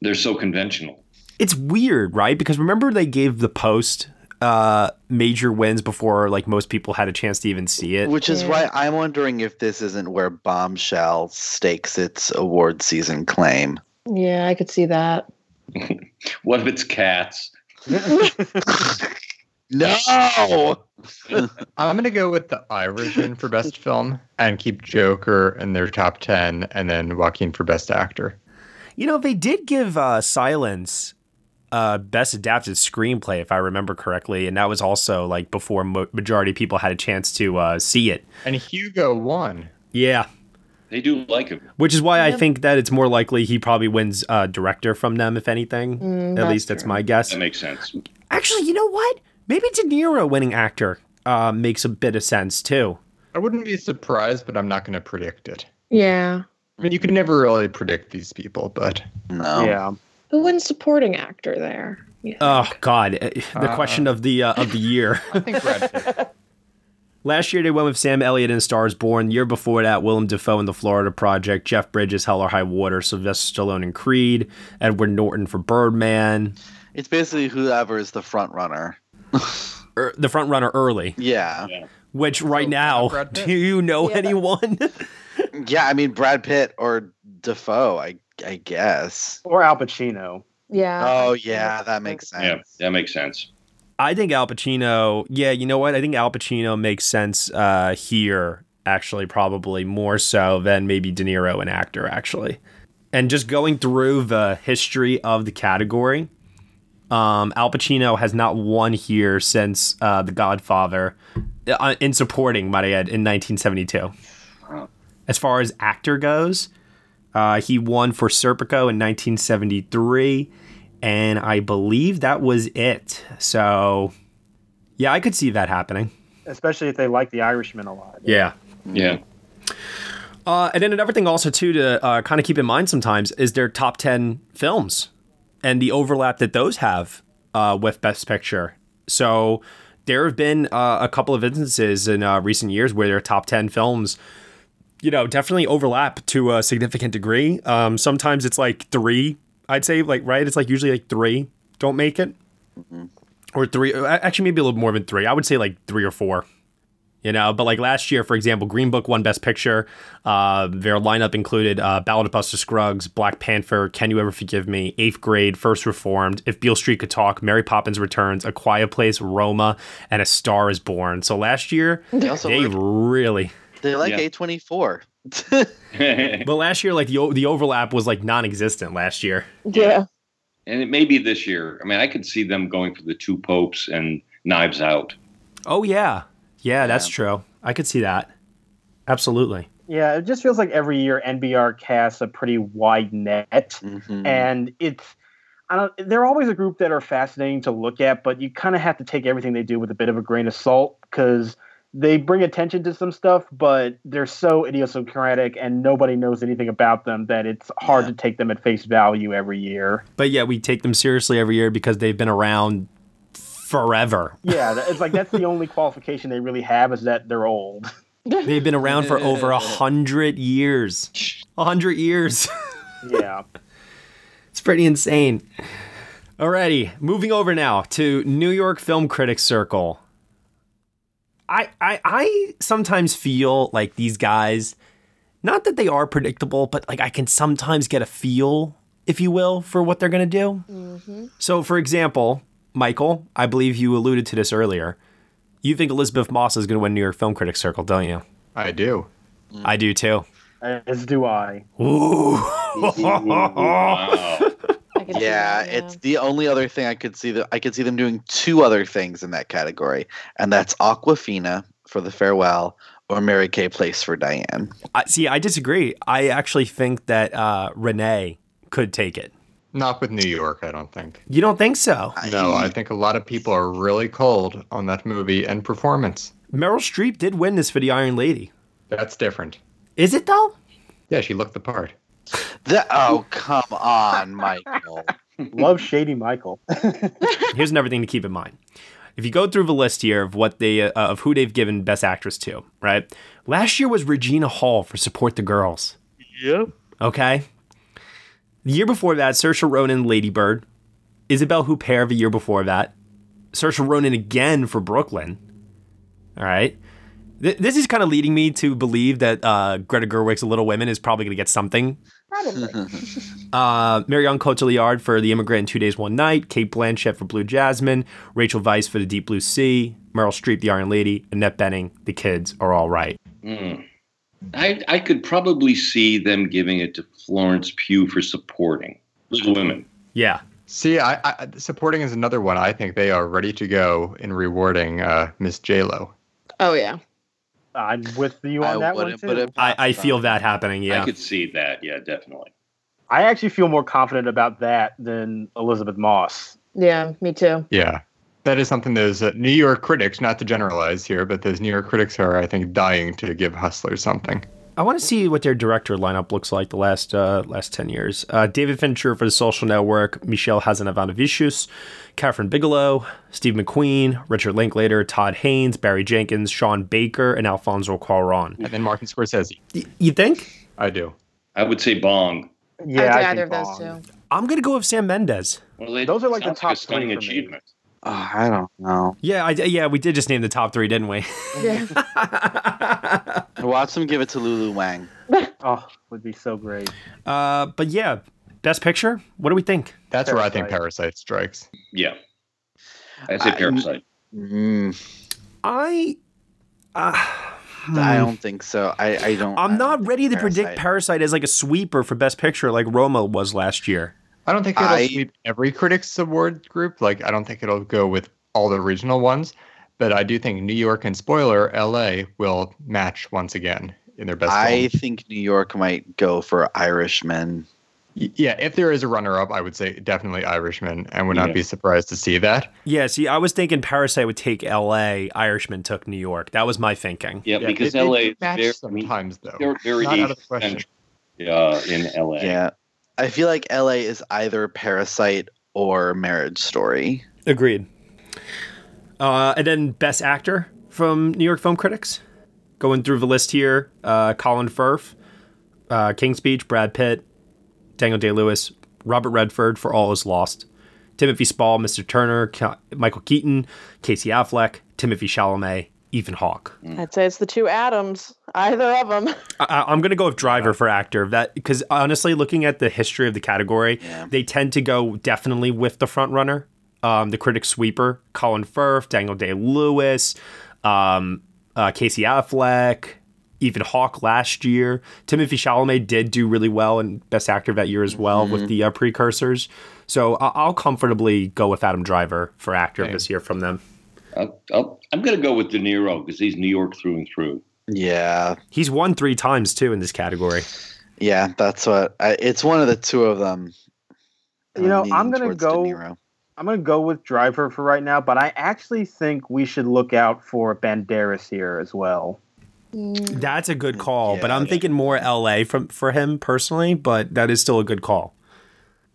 They're so conventional. It's weird, right? Because remember they gave The Post major wins before like most people had a chance to even see it. Which is why I'm wondering if this isn't where Bombshell stakes its award season claim. Yeah, I could see that. What if it's Cats? No! I'm going to go with The Irishman for Best Film and keep Joker in their top 10 and then Joaquin for Best Actor. You know, they did give Silence Best Adapted Screenplay, if I remember correctly, and that was also like before majority of people had a chance to see it. And Hugo won. Yeah. They do like him. Which is why I think that it's more likely he probably wins director from them, if anything. At least that's my guess. That makes sense. Actually, you know what? Maybe De Niro winning actor makes a bit of sense, too. I wouldn't be surprised, but I'm not going to predict it. Yeah. I mean, you can never really predict these people, but... No. Yeah. Who wins supporting actor there? Oh, God. The question of the year. I think Brad Pitt. Last year, they went with Sam Elliott in Stars Born. The year before that, Willem Dafoe in The Florida Project, Jeff Bridges, Hell or High Water, Sylvester Stallone in Creed, Edward Norton for Birdman. It's basically whoever is the front runner. The front runner early. Yeah. Which right now, do you know anyone? Yeah, I mean, Brad Pitt or Dafoe, I guess. Or Al Pacino. Yeah. Oh, yeah, that makes sense. Yeah, that makes sense. I think Al Pacino, you know what? I think Al Pacino makes sense here, actually, probably more so than maybe De Niro, an actor, actually. And just going through the history of the category, Al Pacino has not won here since The Godfather, in supporting, might I add, in 1972. As far as actor goes, he won for Serpico in 1973. And I believe that was it. So, yeah, I could see that happening. Especially if they like The Irishman a lot. Yeah. And then another thing also, too, to kind of keep in mind sometimes is their top 10 films and the overlap that those have with Best Picture. So there have been a couple of instances in recent years where their top 10 films, you know, definitely overlap to a significant degree. Sometimes it's like three. I'd say, like, right, it's like usually like three don't make it, or three, actually maybe a little more than three. I would say like three or four, you know, but like last year, for example, Green Book won Best Picture. Their lineup included Ballad of Buster Scruggs, Black Panther, Can You Ever Forgive Me, Eighth Grade, First Reformed, If Beale Street Could Talk, Mary Poppins Returns, A Quiet Place, Roma, and A Star is Born. So last year, they A24. But last year, like the overlap was like non-existent last year. Yeah, and it may be this year. I mean, I could see them going for The Two Popes and Knives Out. Oh yeah, that's true. I could see that. Absolutely. Yeah, it just feels like every year NBR casts a pretty wide net, and they're always a group that are fascinating to look at, but you kind of have to take everything they do with a bit of a grain of salt because. They bring attention to some stuff, but they're so idiosyncratic and nobody knows anything about them that it's hard to take them at face value every year. But yeah, we take them seriously every year because they've been around forever. Yeah, it's like that's the only qualification they really have is that they're old. They've been around for over 100 years. 100 years. Yeah. It's pretty insane. Alrighty, moving over now to New York Film Critics Circle. I sometimes feel like these guys, not that they are predictable, but like I can sometimes get a feel, if you will, for what they're going to do. Mm-hmm. So, for example, Michael, I believe you alluded to this earlier. You think Elizabeth Moss is going to win New York Film Critics Circle, don't you? I do. I do, too. As do I. Ooh. Wow. Yeah, it's the only other thing I could see that I could see them doing two other things in that category, and that's Awkwafina for The Farewell or Mary Kay Place for Diane. I disagree. I actually think that Renee could take it. Not with New York, I don't think. You don't think so? No, I think a lot of people are really cold on that movie and performance. Meryl Streep did win this for The Iron Lady. That's different. Is it though? Yeah, she looked the part. Oh, come on, Michael. Love shady Michael. Here's another thing to keep in mind. If you go through the list here of what they of who they've given Best Actress to, right? Last year was Regina Hall for Support the Girls. Yep. Okay. The year before that, Saoirse Ronan, Lady Bird. Isabelle Huppert the year before that. Saoirse Ronan again for Brooklyn. All right. This is kind of leading me to believe that Greta Gerwig's Little Women is probably going to get something. Probably. Marion Cotillard for The Immigrant and 2 Days, One Night. Cate Blanchett for Blue Jasmine. Rachel Weisz for The Deep Blue Sea. Meryl Streep, The Iron Lady. Annette Bening, The Kids Are All Right. I could probably see them giving it to Florence Pugh for supporting Little Women. Yeah. See, I supporting is another one. I think they are ready to go in rewarding Miss J-Lo. Oh, yeah. I'm with you on that one, too. But I feel that happening, yeah. I could see that, yeah, definitely. I actually feel more confident about that than Elizabeth Moss. Yeah, me too. Yeah. That is something those New York critics, not to generalize here, but those New York critics are, I think, dying to give Hustler something. I want to see what their director lineup looks like the last 10 years. David Fincher for The Social Network, Michelle Hazanavicius, Catherine Bigelow, Steve McQueen, Richard Linklater, Todd Haynes, Barry Jenkins, Sean Baker, and Alfonso Cuarón. And then Martin Scorsese. You think? I do. I would say Bong. Yeah, I'd say either of those two. I'm going to go with Sam Mendes. Well, those are like the top stunning achievements. I don't know. Yeah, we did just name the top three, didn't we? Yeah. Watch them give it to Lulu Wang. Oh, would be so great. But yeah, Best Picture. What do we think? That's Parasite. Where I think Parasite strikes. Yeah, I say Parasite. I don't think so. I don't. I'm not ready to predict Parasite as like a sweeper for Best Picture, like Roma was last year. I don't think it'll sweep every critics award group. Like, I don't think it'll go with all the original ones, but I do think New York and spoiler LA will match once again in their best. I think New York might go for Irishman. Yeah, if there is a runner-up, I would say definitely Irishman, and would not be surprised to see that. Yeah, see, I was thinking Parasite would take L.A., Irishman took New York. That was my thinking. Yeah, because L.A. matches sometimes, though. They're very not out of the question. In L.A. Yeah. I feel like L.A. is either Parasite or Marriage Story. Agreed. And then Best Actor from New York Film Critics. Going through the list here, Colin Firth, King's Speech, Brad Pitt, Daniel Day-Lewis, Robert Redford for All Is Lost, Timothy Spall, Mr. Turner, Michael Keaton, Casey Affleck, Timothy Chalamet, Ethan Hawke. I'd say it's the two Adams, either of them. I'm going to go with Driver for actor, that because honestly, looking at the history of the category, they tend to go definitely with the front runner, the critic sweeper, Colin Firth, Daniel Day-Lewis, Casey Affleck, Ethan Hawke last year. Timothy Chalamet did do really well in Best Actor that year as well with the precursors. So I'll comfortably go with Adam Driver for actor this year from them. I'm going to go with De Niro because he's New York through and through. Yeah. He's won 3 times, too, in this category. Yeah, that's what – it's one of the two of them. You know, I'm going to go with Driver for right now, but I actually think we should look out for Banderas here as well. That's a good call, but I'm thinking more LA for him personally, but that is still a good call.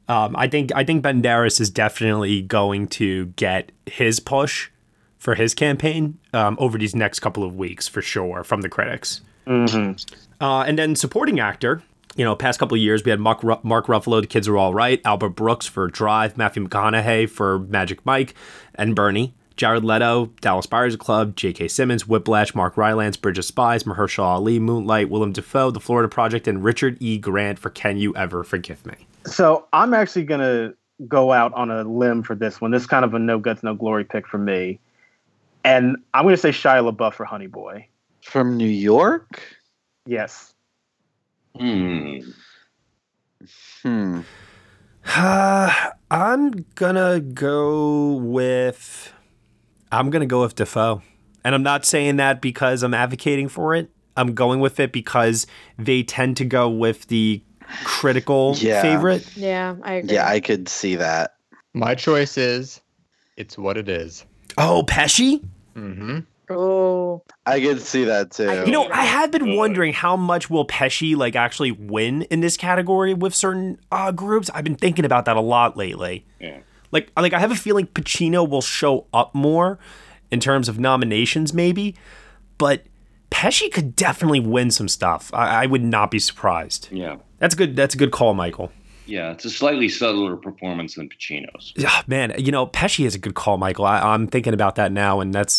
I think Banderas is definitely going to get his push for his campaign over these next couple of weeks for sure from the critics. Mm-hmm. And then supporting actor, you know, past couple of years we had Mark Ruffalo, The Kids Are All Right, Albert Brooks for Drive, Matthew McConaughey for Magic Mike, and Bernie. Jared Leto, Dallas Buyers Club, J.K. Simmons, Whiplash, Mark Rylance, Bridge of Spies, Mahershala Ali, Moonlight, Willem Dafoe, The Florida Project, and Richard E. Grant for Can You Ever Forgive Me? So I'm actually going to go out on a limb for this one. This is kind of a no guts, no glory pick for me. And I'm going to say Shia LaBeouf for Honey Boy. From New York? Yes. I'm going to go with Dafoe. And I'm not saying that because I'm advocating for it. I'm going with it because they tend to go with the critical favorite. Yeah, I agree. Yeah, I could see that. My choice is It's What It Is. Oh, Pesci? Mm-hmm. Oh, I could see that too. You know, I have been wondering how much will Pesci like actually win in this category with certain groups. I've been thinking about that a lot lately. Yeah. Like I have a feeling Pacino will show up more in terms of nominations maybe, but Pesci could definitely win some stuff. I would not be surprised. Yeah. That's a good call, Michael. Yeah, it's a slightly subtler performance than Pacino's. Oh, man, you know, Pesci is a good call, Michael. I'm thinking about that now, and that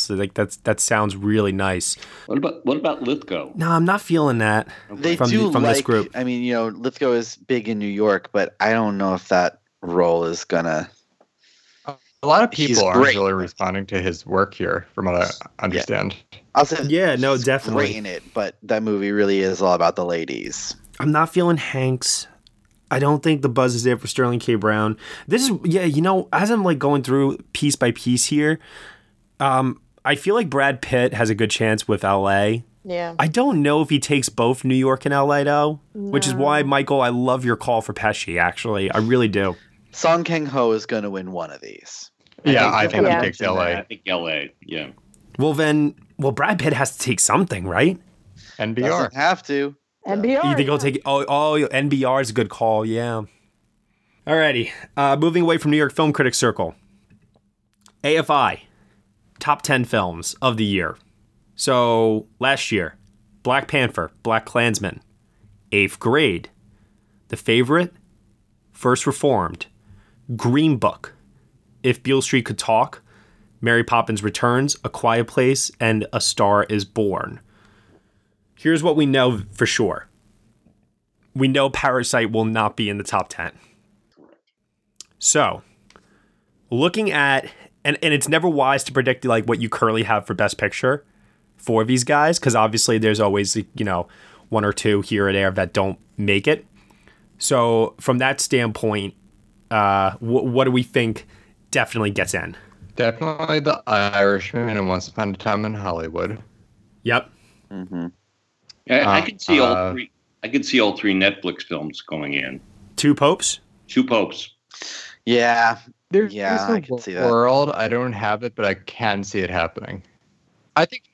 sounds really nice. What about Lithgow? No, I'm not feeling that from this group. I mean, you know, Lithgow is big in New York, but I don't know if that role is gonna. A lot of people are really responding to his work here, from what I understand. Yeah. I'll say he's definitely great in it, but that movie really is all about the ladies. I'm not feeling Hanks. I don't think the buzz is there for Sterling K. Brown. This is you know, as I'm like going through piece by piece here, I feel like Brad Pitt has a good chance with LA. Yeah. I don't know if he takes both New York and LA though, which is why, Michael, I love your call for Pesci, actually. I really do. Song Kang-ho is going to win one of these. Yeah, I think he takes LA. I think LA, yeah. Well, then, Brad Pitt has to take something, right? NBR. Doesn't have to. NBR. You think he'll take it? Oh, NBR is a good call, yeah. Alrighty. Moving away from New York Film Critics Circle. AFI. Top 10 films of the year. So, last year, Black Panther, BlacKkKlansman, Eighth Grade, The Favorite, First Reformed, Green Book, If Beale Street Could Talk, Mary Poppins Returns, A Quiet Place, and A Star is Born. Here's what we know for sure. We know Parasite will not be in the top 10. So, looking at, and it's never wise to predict like what you currently have for Best Picture for these guys, because obviously there's always, you know, one or two here or there that don't make it. So from that standpoint, what do we think definitely gets in? Definitely The Irishman and Once Upon a Time in Hollywood. Yep. Mm-hmm. I can see all three. I can see all three Netflix films going in. Two Popes. Yeah. There's I can see that. World, I don't have it, but I can see it happening. I think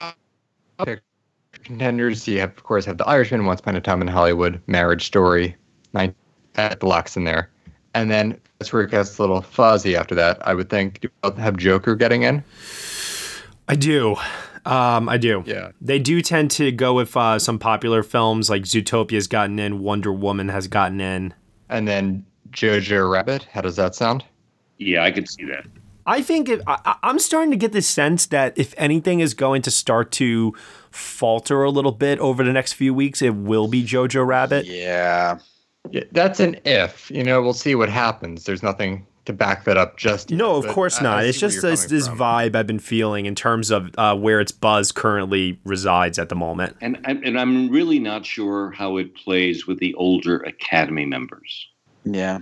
contenders, you have, of course, have The Irishman, Once Upon a Time in Hollywood, Marriage Story, at the locks in there. And then that's where it gets a little fuzzy after that. I would think, do you both have Joker getting in? I do. Yeah. They do tend to go with some popular films, like Zootopia's gotten in, Wonder Woman has gotten in. And then Jojo Rabbit, how does that sound? Yeah, I could see that. I think I'm starting to get this sense that if anything is going to start to falter a little bit over the next few weeks, it will be Jojo Rabbit. Yeah, that's an if. You know, we'll see what happens. There's nothing to back that up just yet. No, of course not. It's just this vibe I've been feeling in terms of where its buzz currently resides at the moment. And I'm really not sure how it plays with the older Academy members. Yeah.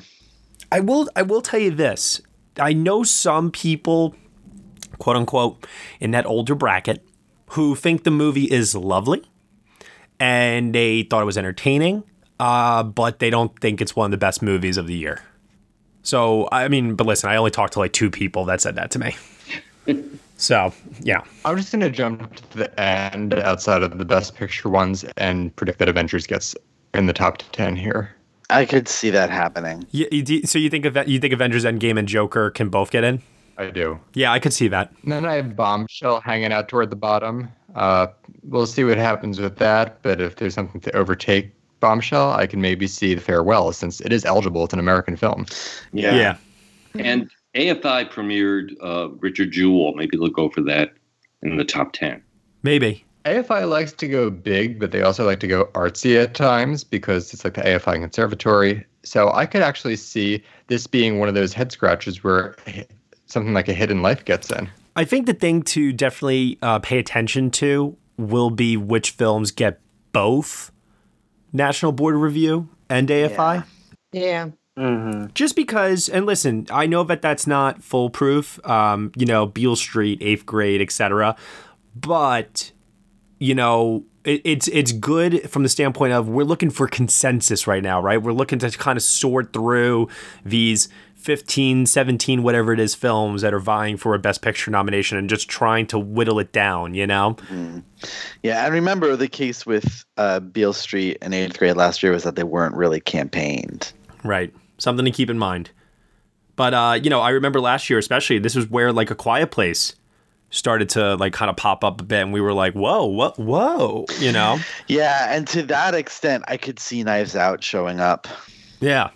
I will tell you this. I know some people, quote unquote, in that older bracket who think the movie is lovely and they thought it was entertaining, but they don't think it's one of the best movies of the year. So, I mean, but listen, I only talked to like two people that said that to me. So, yeah. I'm just going to jump to the end outside of the best picture ones and predict that Avengers gets in the top 10 here. I could see that happening. Yeah, so you think Avengers Endgame and Joker can both get in? I do. Yeah, I could see that. And then I have Bombshell hanging out toward the bottom. We'll see what happens with that, but if there's something to overtake Bombshell, I can maybe see The Farewell, since it is eligible. It's an American film. Yeah. And AFI premiered Richard Jewell. Maybe they'll go for that in the top 10. Maybe. AFI likes to go big, but they also like to go artsy at times because it's like the AFI Conservatory. So I could actually see this being one of those head scratches where something like A Hidden Life gets in. I think the thing to definitely pay attention to will be which films get both National Board of Review and AFI. Yeah. Mm-hmm. Just because, and listen, I know that that's not foolproof, you know, Beale Street, Eighth Grade, etc. But... you know, it's good from the standpoint of we're looking for consensus right now, right? We're looking to kind of sort through these 15, 17, whatever it is, films that are vying for a Best Picture nomination and just trying to whittle it down, you know? Mm. Yeah, and remember the case with Beale Street and Eighth Grade last year was that they weren't really campaigned. Right. Something to keep in mind. But, you know, I remember last year especially, this was where, like, A Quiet Place started to like kind of pop up a bit and we were like, whoa, you know? Yeah. And to that extent, I could see Knives Out showing up. Yeah.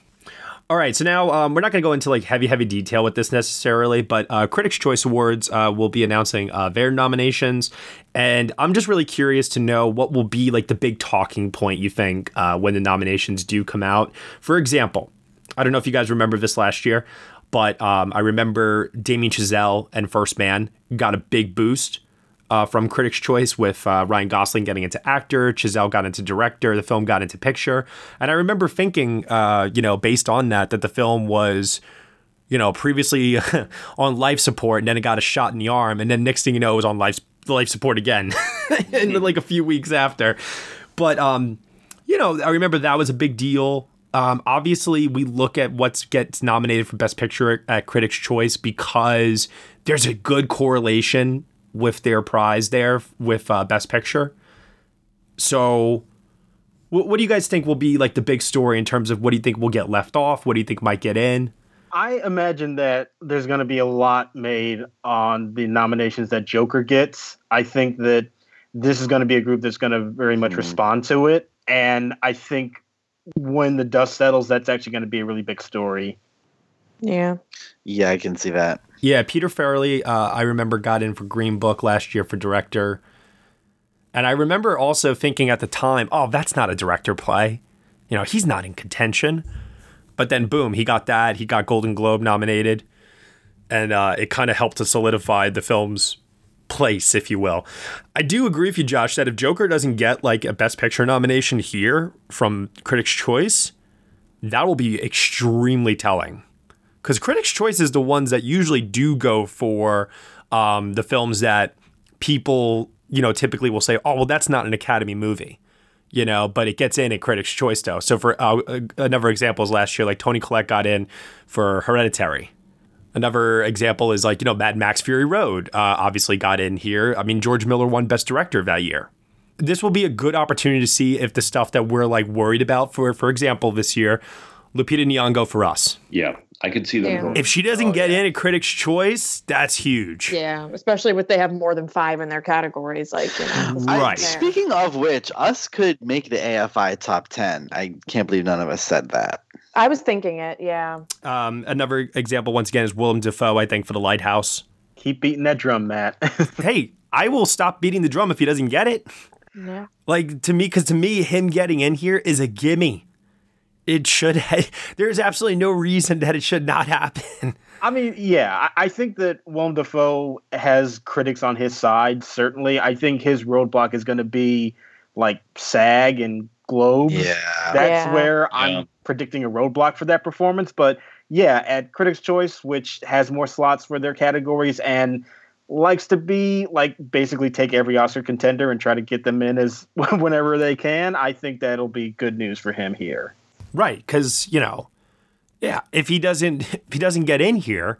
All right. So now we're not going to go into like heavy detail with this necessarily, but Critics' Choice Awards will be announcing their nominations. And I'm just really curious to know what will be like the big talking point you think when the nominations do come out. For example, I don't know if you guys remember this last year, but I remember Damien Chazelle and First Man got a big boost from Critics' Choice with Ryan Gosling getting into actor, Chazelle got into director, the film got into picture. And I remember thinking, you know, based on that the film was, you know, previously on life support and then it got a shot in the arm. And then next thing you know, it was on life support again. in like a few weeks after. But, you know, I remember that was a big deal. Obviously, we look at what gets nominated for Best Picture at Critics' Choice because there's a good correlation with their prize there with Best Picture. So what do you guys think will be like the big story in terms of what do you think will get left off? What do you think might get in? I imagine that there's going to be a lot made on the nominations that Joker gets. I think that this is going to be a group that's going to very much respond to it. And I think when the dust settles, that's actually going to be a really big story. Yeah. Yeah, I can see that. Yeah, Peter Farrelly, I remember, got in for Green Book last year for director. And I remember also thinking at the time, oh, that's not a director play. You know, he's not in contention. But then, boom, he got that. He got Golden Globe nominated. And it kind of helped to solidify the film's place, if you will. I do agree with you, Josh, that if Joker doesn't get like a Best Picture nomination here from Critics' Choice, that will be extremely telling. Because Critics' Choice is the ones that usually do go for the films that people, you know, typically will say, oh, well, that's not an Academy movie. You know, but it gets in at Critics' Choice, though. So for another example is last year, like Tony Collette got in for Hereditary. Another example is like, you know, Mad Max Fury Road obviously got in here. I mean, George Miller won Best Director that year. This will be a good opportunity to see if the stuff that we're like worried about, for example, this year, Lupita Nyong'o for Us. Yeah, I could see them. Yeah. If she doesn't get in at Critics' Choice, that's huge. Yeah, especially if they have more than 5 in their categories. Like, you know, right. Speaking of which, Us could make the AFI top 10. I can't believe none of us said that. I was thinking it, yeah. Another example, once again, is Willem Dafoe, I think, for The Lighthouse. Keep beating that drum, Matt. Hey, I will stop beating the drum if he doesn't get it. Yeah. Like, to me, because to me, him getting in here is a gimme. It should. There's absolutely no reason that it should not happen. I mean, yeah, I think that Willem Dafoe has critics on his side. Certainly, I think his roadblock is going to be like SAG and Globe. Yeah, that's where I'm predicting a roadblock for that performance. But yeah, at Critics' Choice, which has more slots for their categories and likes to be like basically take every Oscar contender and try to get them in as whenever they can. I think that'll be good news for him here. Right, because, you know, yeah, if he doesn't get in here,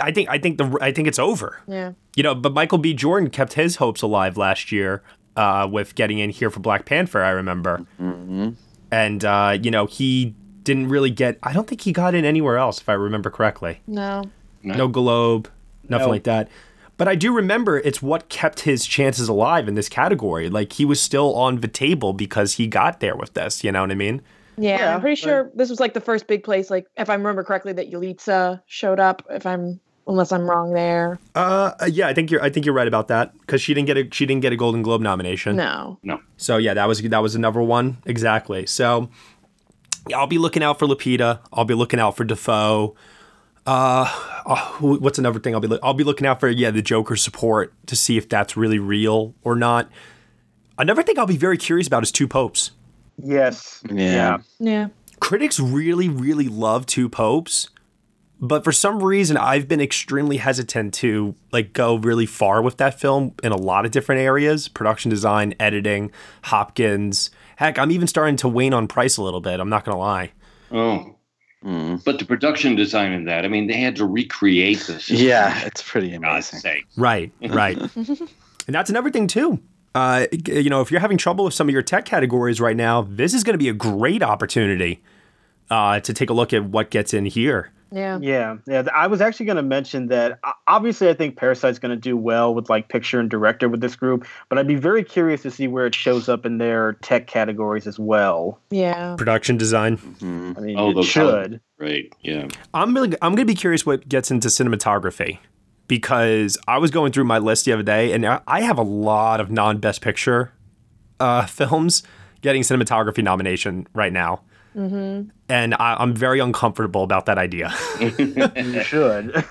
I think it's over. Yeah, you know, but Michael B. Jordan kept his hopes alive last year with getting in here for Black Panther. I remember, and you know, he didn't really get. I don't think he got in anywhere else, if I remember correctly. No Globe, nothing like that. But I do remember it's what kept his chances alive in this category. Like, he was still on the table because he got there with this. You know what I mean? Yeah, I'm pretty sure this was like the first big place, like if I remember correctly, that Yalitza showed up. Unless I'm wrong there. Yeah, I think you're right about that, because she didn't get a Golden Globe nomination. No. So yeah, that was another one, exactly. So I'll be looking out for Lupita. I'll be looking out for Dafoe. What's another thing I'll be looking out for? Yeah, the Joker support to see if that's really real or not. Another thing I'll be very curious about is Two Popes. Yes. Yeah. Critics really, really love Two Popes, but for some reason I've been extremely hesitant to like go really far with that film in a lot of different areas: production design, editing, Hopkins. Heck, I'm even starting to wane on Price a little bit. I'm not gonna lie. Oh. Mm. But the production design in that, I mean, they had to recreate this. Yeah, it's pretty amazing. God's sake. Right. And that's another thing too. You know, if you're having trouble with some of your tech categories right now, this is going to be a great opportunity to take a look at what gets in here. Yeah. I was actually going to mention that. Obviously, I think Parasite's going to do well with like picture and director with this group, but I'd be very curious to see where it shows up in their tech categories as well. Yeah, production design. Mm-hmm. I mean, it should. Right. Yeah. I'm going to be curious what gets into cinematography. Because I was going through my list the other day, and I have a lot of non-Best Picture films getting cinematography nomination right now. Mm-hmm. And I'm very uncomfortable about that idea. You should.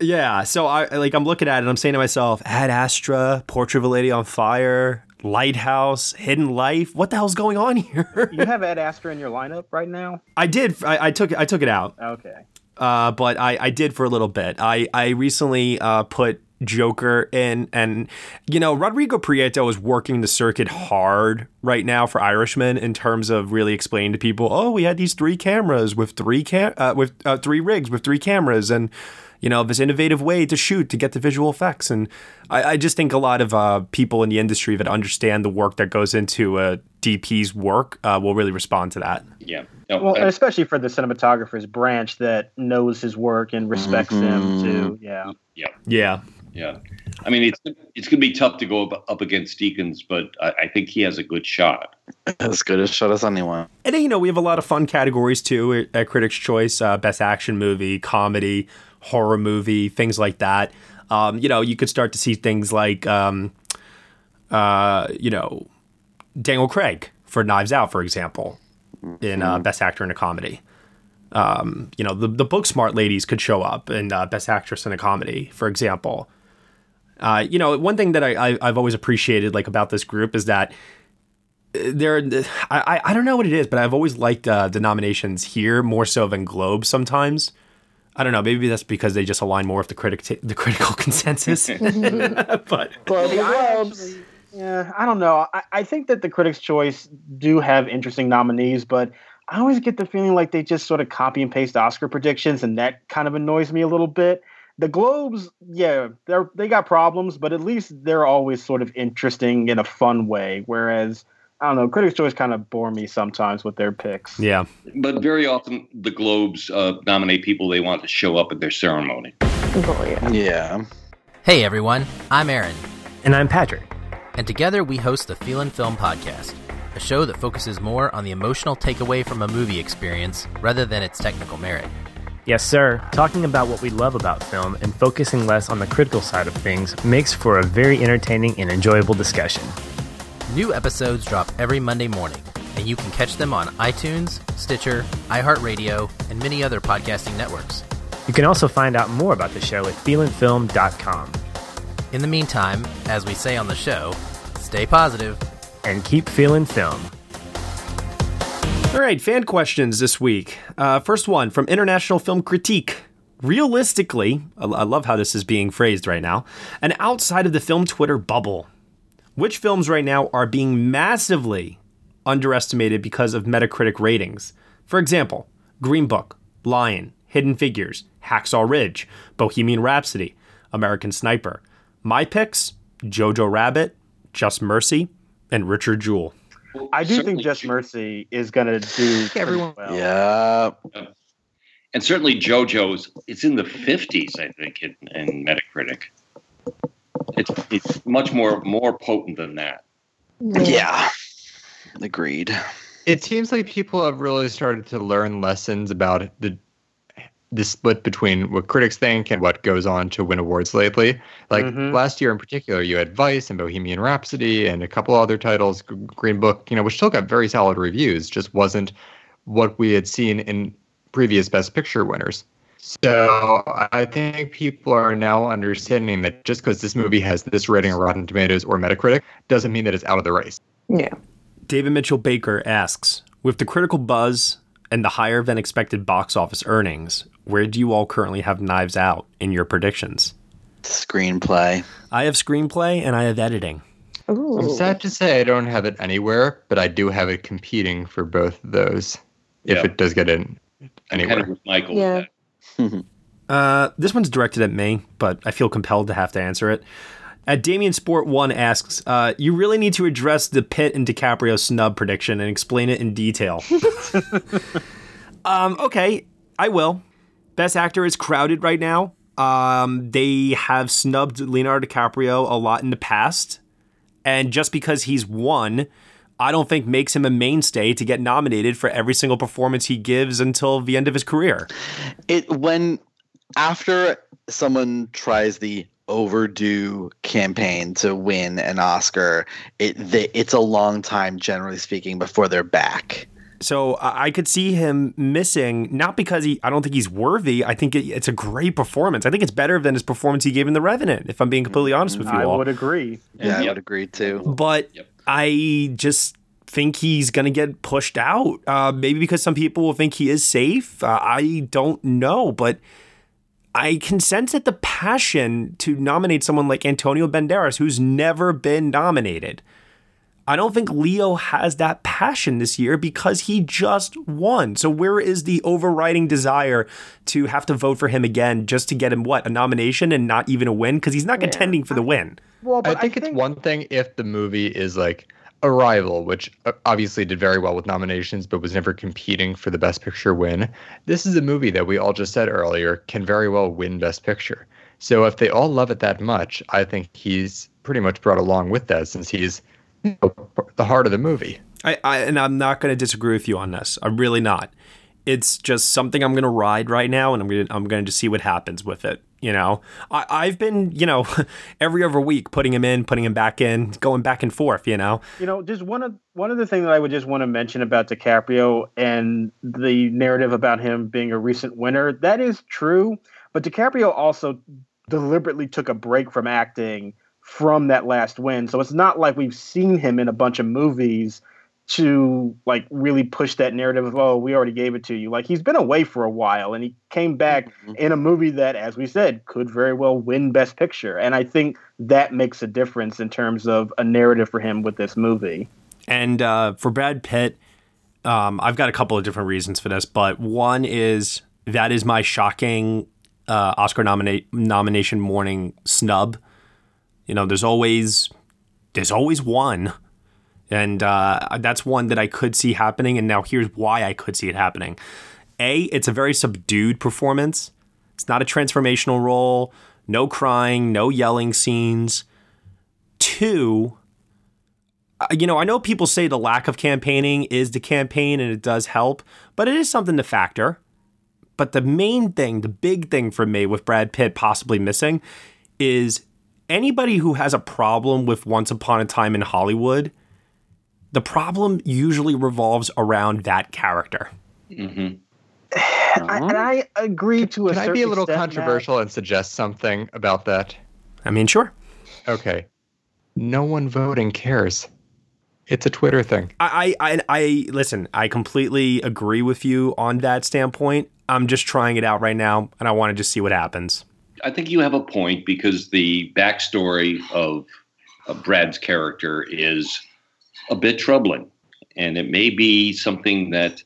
Yeah, so I'm looking at it, and I'm saying to myself, Ad Astra, Portrait of a Lady on Fire, Lighthouse, Hidden Life. What the hell's going on here? You have Ad Astra in your lineup right now? I did. I took it out. Okay. But I did for a little bit. I recently put Joker in. And, you know, Rodrigo Prieto is working the circuit hard right now for Irishman in terms of really explaining to people, oh, we had these three cameras with three rigs with three cameras and, you know, this innovative way to shoot to get the visual effects. And I just think a lot of people in the industry that understand the work that goes into a DP's work will really respond to that. Yeah. No, well, and especially for the cinematographer's branch that knows his work and respects him too. Yeah. Yeah. Yeah. Yeah. I mean, it's going to be tough to go up against Deakins, but I think he has a good shot. As good a shot as anyone. And then, you know, we have a lot of fun categories too at Critics' Choice, Best Action Movie, Comedy, Horror Movie, things like that. You know, you could start to see things like, you know, Daniel Craig for Knives Out, for example, in Best Actor in a Comedy. You know, the Booksmart ladies could show up in Best Actress in a Comedy, for example. You know, one thing that I've always appreciated, like, about this group is that there, I don't know what it is, but I've always liked the nominations here more so than Globe sometimes. I don't know. Maybe that's because they just align more with the critical consensus. But Globes. Yeah, I don't know. I think that the Critics' Choice do have interesting nominees, but I always get the feeling like they just sort of copy and paste Oscar predictions, and that kind of annoys me a little bit. The Globes, yeah, they got problems, but at least they're always sort of interesting in a fun way. Whereas, I don't know, Critics' Choice kind of bore me sometimes with their picks. Yeah. But very often the Globes nominate people they want to show up at their ceremony. Oh, yeah. Yeah. Hey, everyone. I'm Aaron. And I'm Patrick. And together we host the Feelin' Film Podcast, a show that focuses more on the emotional takeaway from a movie experience rather than its technical merit. Yes, sir. Talking about what we love about film and focusing less on the critical side of things makes for a very entertaining and enjoyable discussion. New episodes drop every Monday morning, and you can catch them on iTunes, Stitcher, iHeartRadio, and many other podcasting networks. You can also find out more about the show at feelinfilm.com. In the meantime, as we say on the show, stay positive and keep feeling film. All right, fan questions this week. First one from International Film Critique. Realistically, I love how this is being phrased right now, and outside of the film Twitter bubble, which films right now are being massively underestimated because of Metacritic ratings? For example, Green Book, Lion, Hidden Figures, Hacksaw Ridge, Bohemian Rhapsody, American Sniper. My picks, Jojo Rabbit, Just Mercy, and Richard Jewell. Well, I do think Just Mercy is going to do everyone well. Yeah. And certainly Jojo's, it's in the 50s, I think, in Metacritic. It's much more potent than that. Yeah. Agreed. It seems like people have really started to learn lessons about the split between what critics think and what goes on to win awards lately. Like last year in particular, you had Vice and Bohemian Rhapsody and a couple other titles, Green Book, you know, which still got very solid reviews, just wasn't what we had seen in previous Best Picture winners. So I think people are now understanding that just because this movie has this rating on Rotten Tomatoes or Metacritic doesn't mean that it's out of the race. Yeah. David Mitchell Baker asks, with the critical buzz and the higher than expected box office earnings, where do you all currently have Knives Out in your predictions? Screenplay. I have screenplay and I have editing. Ooh. I'm sad to say I don't have it anywhere, but I do have it competing for both of those if it does get in anywhere. With Michael. Yeah. This one's directed at me, but I feel compelled to have to answer it. At Damien Sport 1 asks, you really need to address the Pitt and DiCaprio snub prediction and explain it in detail. Okay, I will. Best Actor is crowded right now. They have snubbed Leonardo DiCaprio a lot in the past, and just because he's won, I don't think makes him a mainstay to get nominated for every single performance he gives until the end of his career. After someone tries the overdue campaign to win an Oscar, it's a long time, generally speaking, before they're back. So I could see him missing, not because I don't think he's worthy. I think it's a great performance. I think it's better than his performance he gave in The Revenant, if I'm being completely honest with you all. I would agree. Yeah, I would agree too. But I just think he's going to get pushed out. Maybe because some people will think he is safe. I don't know, but I can sense that the passion to nominate someone like Antonio Banderas, who's never been nominated. I don't think Leo has that passion this year because he just won. So where is the overriding desire to have to vote for him again just to get him, what, a nomination and not even a win? Because he's not contending for the win. Well, but I think it's one thing if the movie is like Arrival, which obviously did very well with nominations, but was never competing for the Best Picture win. This is a movie that we all just said earlier can very well win Best Picture. So if they all love it that much, I think he's pretty much brought along with that since he's the heart of the movie. And I'm not going to disagree with you on this. I'm really not. It's just something I'm going to ride right now, and I'm going to just see what happens with it. You know, I've been, you know, every other week putting him in, putting him back in, going back and forth, you know. You know, just one other thing that I would just want to mention about DiCaprio and the narrative about him being a recent winner. That is true. But DiCaprio also deliberately took a break from acting from that last win. So it's not like we've seen him in a bunch of movies to like really push that narrative of, oh, we already gave it to you. Like, he's been away for a while and he came back in a movie that, as we said, could very well win Best Picture. And I think that makes a difference in terms of a narrative for him with this movie. And for Brad Pitt, I've got a couple of different reasons for this, but one is that is my shocking Oscar nomination morning snub. You know, there's always one. And that's one that I could see happening. And now here's why I could see it happening. A, it's a very subdued performance. It's not a transformational role. No crying, no yelling scenes. Two, you know, I know people say the lack of campaigning is the campaign and it does help, but it is something to factor. But the main thing, the big thing for me with Brad Pitt possibly missing is anybody who has a problem with Once Upon a Time in Hollywood, the problem usually revolves around that character. Mm-hmm. And I agree to a certain extent. Can I be a little controversial and suggest something about that? I mean, sure. Okay. No one voting cares. It's a Twitter thing. I listen, I completely agree with you on that standpoint. I'm just trying it out right now, and I want to just see what happens. I think you have a point because the backstory of Brad's character is a bit troubling, and it may be something that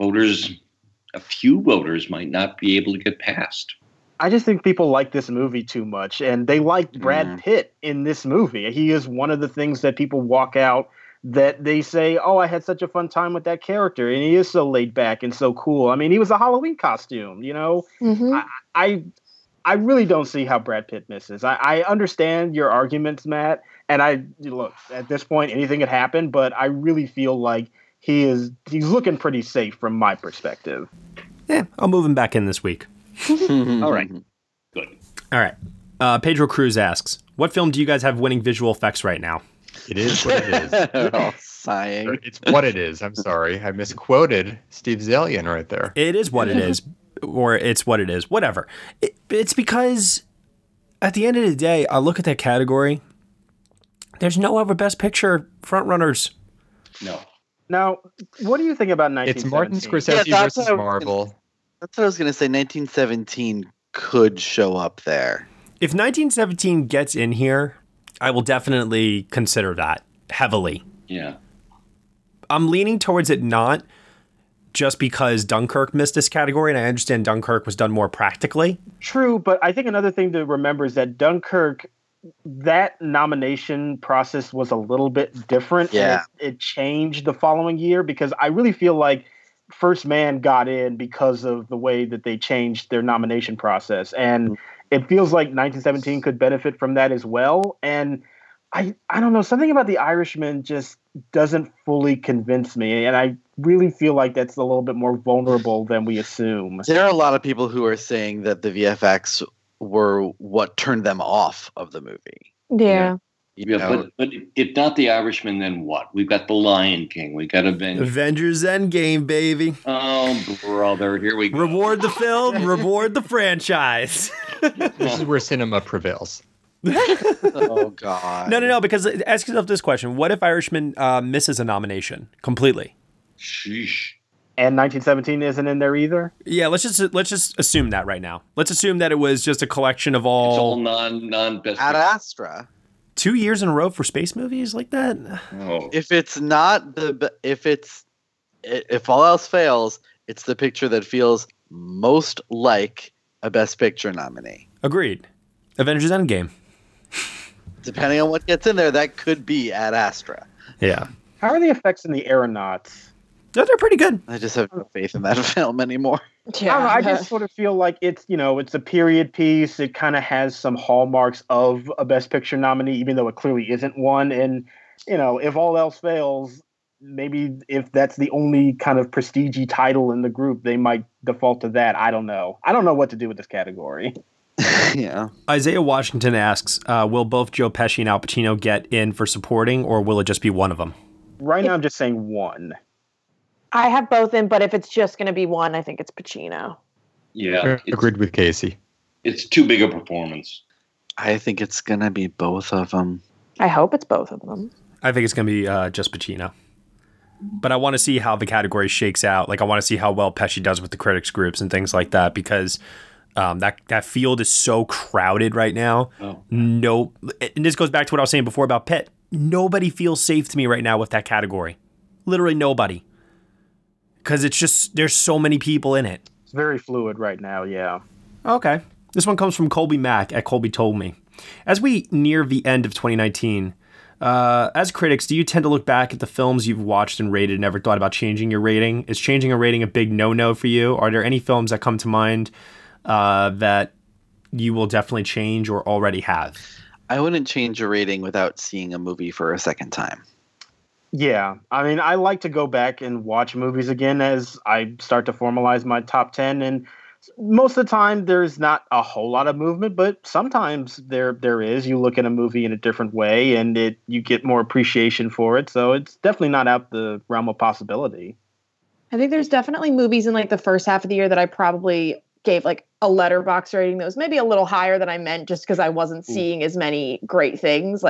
a few voters might not be able to get past. I just think people like this movie too much, and they like Brad Pitt in this movie. He is one of the things that people walk out that they say, oh, I had such a fun time with that character, and he is so laid back and so cool. I mean, he was a Halloween costume, you know? Mm-hmm. I really don't see how Brad Pitt misses. I understand your arguments, Matt, and I look at this point, anything could happen, but I really feel like he's looking pretty safe from my perspective. Yeah, I'll move him back in this week. All right. Good. All right. Pedro Cruz asks, what film do you guys have winning visual effects right now? It is what it is. We're all sighing. It's what it is. I'm sorry. I misquoted Steve Zalian right there. It is what it is. Or it's what it is, whatever. It's because at the end of the day, I look at that category. There's no other Best Picture frontrunners. No. Now, what do you think about 1917? It's Martin Scorsese versus Marvel. That's what I was going to say. 1917 could show up there. If 1917 gets in here, I will definitely consider that heavily. Yeah. I'm leaning towards it not. Just because Dunkirk missed this category, and I understand Dunkirk was done more practically. True, but I think another thing to remember is that Dunkirk, that nomination process was a little bit different. Yeah. It changed the following year because I really feel like First Man got in because of the way that they changed their nomination process. And it feels like 1917 could benefit from that as well. And I don't know, something about The Irishman just doesn't fully convince me. And I really feel like that's a little bit more vulnerable than we assume. There are a lot of people who are saying that the VFX were what turned them off of the movie. Yeah. But if not The Irishman, then what? We've got The Lion King. We've got Avengers Endgame, baby. Oh, brother. Here we go. Reward the film. Reward the franchise. This is where cinema prevails. Oh, God. No, because ask yourself this question. What if Irishman misses a nomination completely? Sheesh. And 1917 isn't in there either. Yeah, let's just assume that right now. Let's assume that it was just a collection of all. It's all non-best. Ad Astra. 2 years in a row for space movies like that. Oh. If all else fails, it's the picture that feels most like a Best Picture nominee. Agreed. Avengers Endgame. Depending on what gets in there, that could be Ad Astra. Yeah. How are the effects in the Aeronauts? No, they're pretty good. I just have no faith in that film anymore. Yeah. I just sort of feel like it's a period piece. It kind of has some hallmarks of a Best Picture nominee, even though it clearly isn't one. And, if all else fails, maybe if that's the only kind of prestige-y title in the group, they might default to that. I don't know. I don't know what to do with this category. Yeah. Isaiah Washington asks, will both Joe Pesci and Al Pacino get in for supporting, or will it just be one of them? Right now, I'm just saying one. I have both in, but if it's just going to be one, I think it's Pacino. Yeah. Agreed with Casey. It's too big a performance. I think it's going to be both of them. I hope it's both of them. I think it's going to be just Pacino. But I want to see how the category shakes out. Like, I want to see how well Pesci does with the critics groups and things like that, because that field is so crowded right now. Oh. No, and this goes back to what I was saying before about Pitt. Nobody feels safe to me right now with that category. Literally nobody. Because it's just, there's so many people in it. It's very fluid right now, yeah. Okay. This one comes from Colby Mack at Colby Told Me. As we near the end of 2019, as critics, do you tend to look back at the films you've watched and rated and never thought about changing your rating? Is changing a rating a big no-no for you? Are there any films that come to mind that you will definitely change or already have? I wouldn't change a rating without seeing a movie for a second time. Yeah, I mean, I like to go back and watch movies again as I start to formalize my top 10, and most of the time there's not a whole lot of movement, but sometimes there is. You look at a movie in a different way, and you get more appreciation for it, so it's definitely not out the realm of possibility. I think there's definitely movies in, the first half of the year that I probably gave, a Letterboxd rating that was maybe a little higher than I meant just because I wasn't seeing as many great things,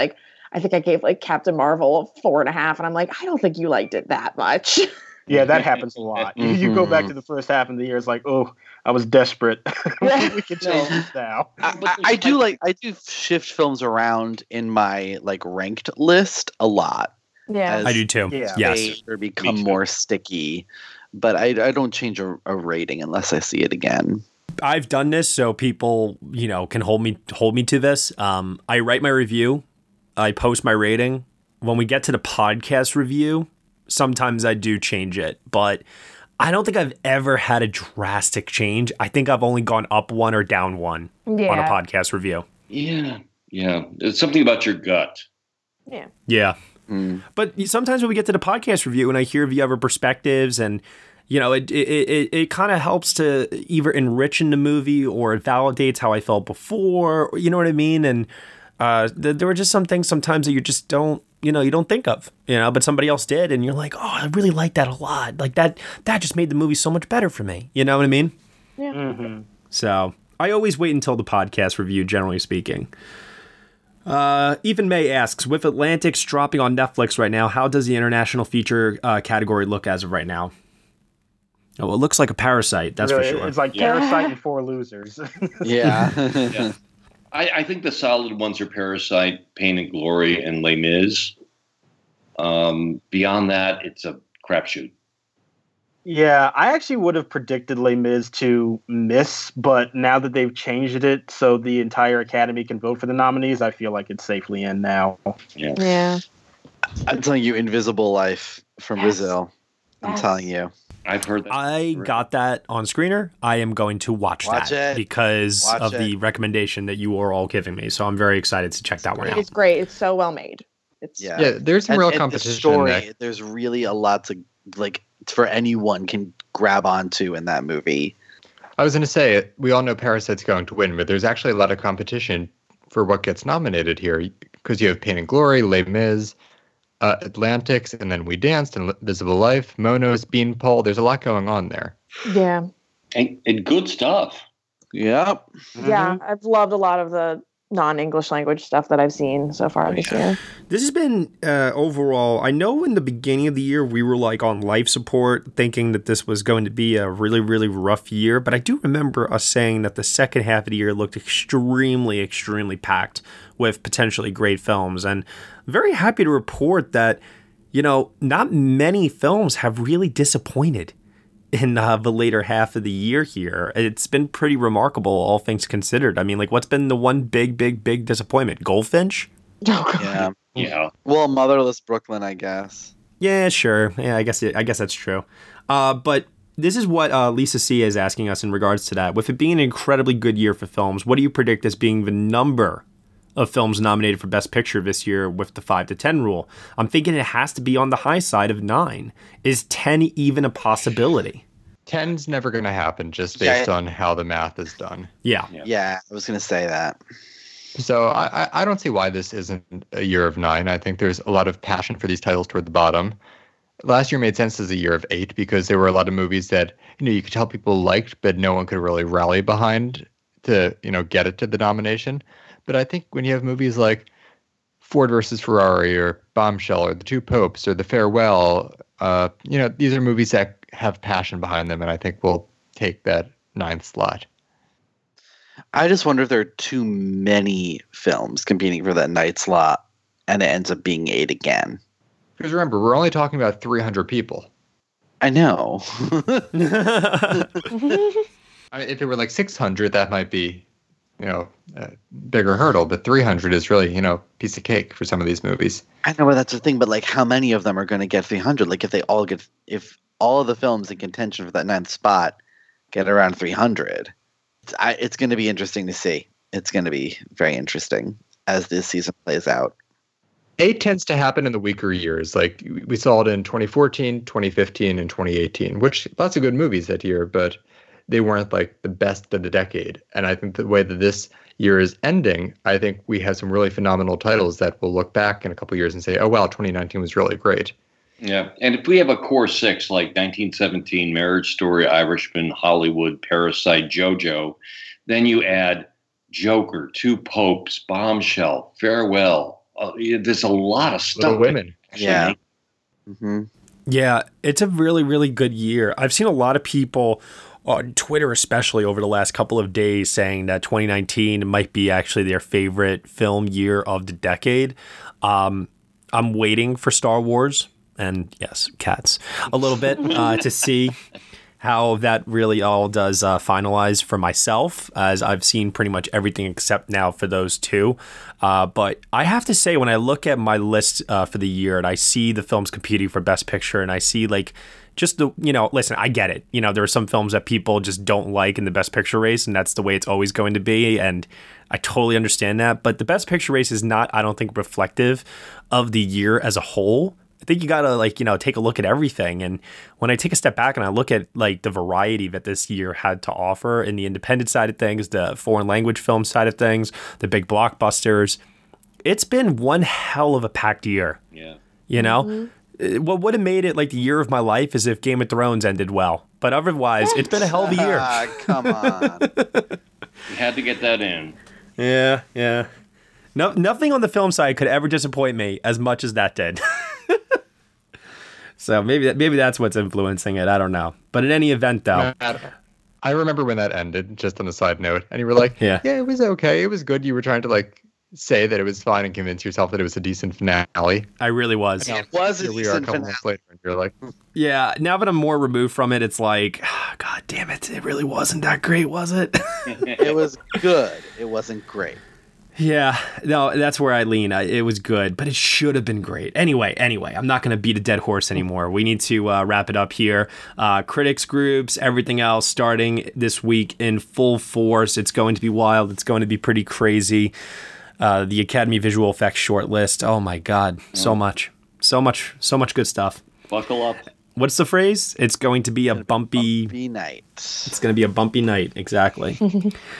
I think I gave Captain Marvel 4.5, and I'm I don't think you liked it that much. Yeah, that happens a lot. Mm-hmm. You go back to the first half of the year, it's I was desperate. We can change this now. I do shift films around in my ranked list a lot. Yeah, I do too. Yeah. Yes, they become more sticky, but I don't change a rating unless I see it again. I've done this, so people can hold me to this. I write my review. I post my rating. When we get to the podcast review, sometimes I do change it, but I don't think I've ever had a drastic change. I think I've only gone up one or down one on a podcast review. Yeah. Yeah. It's something about your gut. Yeah. Yeah. Mm. But sometimes when we get to the podcast review and I hear the other perspectives and, it kind of helps to either enrich in the movie or it validates how I felt before, you know what I mean? And, there were just some things sometimes that you just don't, you don't think of, but somebody else did. And you're like, oh, I really like that a lot. Like that just made the movie so much better for me. You know what I mean? Yeah. Mm-hmm. So I always wait until the podcast review, generally speaking. Ethan May asks, with Atlantic's dropping on Netflix right now, how does the international feature category look as of right now? Oh, it looks like a Parasite. That's for sure. It's Parasite and Four Losers. Yeah. Yeah. I think the solid ones are Parasite, Pain and Glory, and Les Mis. Beyond that, it's a crapshoot. Yeah, I actually would have predicted Les Mis to miss, but now that they've changed it so the entire Academy can vote for the nominees, I feel like it's safely in now. Yeah. Yeah. I'm telling you, Invisible Life from Brazil. I'm telling you. I've heard that. I got that on Screener. I am going to watch that because of the recommendation that you are all giving me. So I'm very excited to check that one out. It's great. It's so well made. Yeah, there's some real competition. The story, there's really a lot to for anyone can grab onto in that movie. I was going to say, we all know Parasite's going to win, but there's actually a lot of competition for what gets nominated here because you have Pain and Glory, Les Mis, Atlantics, and then We Danced, and Invisible Life, Monos, Beanpole. There's a lot going on there. Yeah. And good stuff. Yep. Yeah. Mm-hmm. I've loved a lot of the non-English language stuff that I've seen so far this year. This has been overall, I know in the beginning of the year we were like on life support thinking that this was going to be a really, really rough year. But I do remember us saying that the second half of the year looked extremely, extremely packed with potentially great films. And I'm very happy to report that, you know, not many films have really disappointed in the later half of the year here. It's been pretty remarkable, all things considered. I mean, like, what's been the one big disappointment? Goldfinch? Yeah. Well, Motherless Brooklyn, I guess. Yeah, sure. Yeah, I guess that's true. But this is what Lisa C is asking us in regards to that. With it being an incredibly good year for films, what do you predict as being the number of films nominated for Best Picture this year with the 5 to 10 rule? I'm thinking it has to be on the high side of 9. Is 10 even a possibility? 10's never going to happen just based on how the math is done. Yeah, I was going to say that. So I don't see why this isn't a year of 9. I think there's a lot of passion for these titles toward the bottom. Last year made sense as a year of 8 because there were a lot of movies that, you know, you could tell people liked, but no one could really rally behind to, you know, get it to the nomination. But I think when you have movies like Ford versus Ferrari or Bombshell or The Two Popes or The Farewell, you know, these are movies that have passion behind them, and I think will take that 9th slot. I just wonder if there are too many films competing for that 9th slot, and it ends up being 8 again. Because remember, we're only talking about 300 people. I know. I mean, if it were like 600, that might be, you know, a bigger hurdle, but 300 is really, you know, piece of cake for some of these movies. I know that's the thing, but like, how many of them are going to get 300? Like, if all of the films in contention for that 9th spot get around 300, it's going to be interesting to see. It's going to be very interesting as this season plays out. 8 tends to happen in the weaker years. Like, we saw it in 2014, 2015, and 2018, which lots of good movies that year, but they weren't like the best of the decade. And I think the way that this year is ending, I think we have some really phenomenal titles that will look back in a couple of years and say, oh, wow, 2019 was really great. Yeah. And if we have a core 6 like 1917, Marriage Story, Irishman, Hollywood, Parasite, JoJo, then you add Joker, Two Popes, Bombshell, Farewell. There's a lot of stuff. Little Women. Yeah. Mm-hmm. Yeah. It's a really, really good year. I've seen a lot of people on Twitter especially over the last couple of days saying that 2019 might be actually their favorite film year of the decade. I'm waiting for Star Wars and, yes, cats a little bit to see how that really all does finalize for myself, as I've seen pretty much everything except now for those two. But I have to say, when I look at my list for the year and I see the films competing for Best Picture and I see, like, just the, you know, listen, I get it. You know, there are some films that people just don't like in the Best Picture race, and that's the way it's always going to be. And I totally understand that. But the Best Picture race is not, I don't think, reflective of the year as a whole. I think you got to, like, you know, take a look at everything. And when I take a step back and I look at, like, the variety that this year had to offer in the independent side of things, the foreign language film side of things, the big blockbusters, it's been one hell of a packed year. Yeah. You know? Mm-hmm. What would have made it, like, the year of my life is if Game of Thrones ended well. But otherwise, it's been a hell of a year. Come on. You had to get that in. Yeah. No, nothing on the film side could ever disappoint me as much as that did. So maybe that's what's influencing it. I don't know. But in any event, though, I remember when that ended, just on a side note, and you were like, yeah, it was okay. It was good. You were trying to, like, say that it was fine and convince yourself that it was a decent finale. I really was. It was a decent finale. Later, and you're like, yeah, now that I'm more removed from it, it's like, oh, God damn it. It really wasn't that great, was it? It was good. It wasn't great. Yeah, no, that's where I lean. It was good, but it should have been great. Anyway, I'm not going to beat a dead horse anymore. We need to wrap it up here. Critics groups, everything else starting this week in full force. It's going to be wild. It's going to be pretty crazy. The Academy Visual Effects shortlist. Oh, my God. So much good stuff. Buckle up. What's the phrase? It's going to be a bumpy night. It's going to be a bumpy night. Exactly.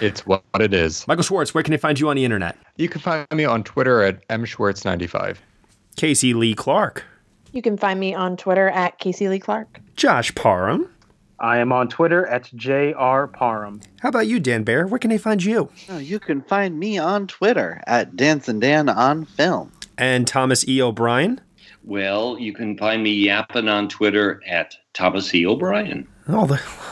It's what it is. Michael Schwartz, where can they find you on the internet? You can find me on Twitter at mschwartz95. Casey Lee Clark. You can find me on Twitter at Casey Lee Clark. Josh Parham. I am on Twitter at JRParham. How about you, Dan Bear? Where can they find you? Oh, you can find me on Twitter at DanceandDanOnFilm. And Thomas E. O'Brien? Well, you can find me yapping on Twitter at Thomas E. O'Brien. Oh,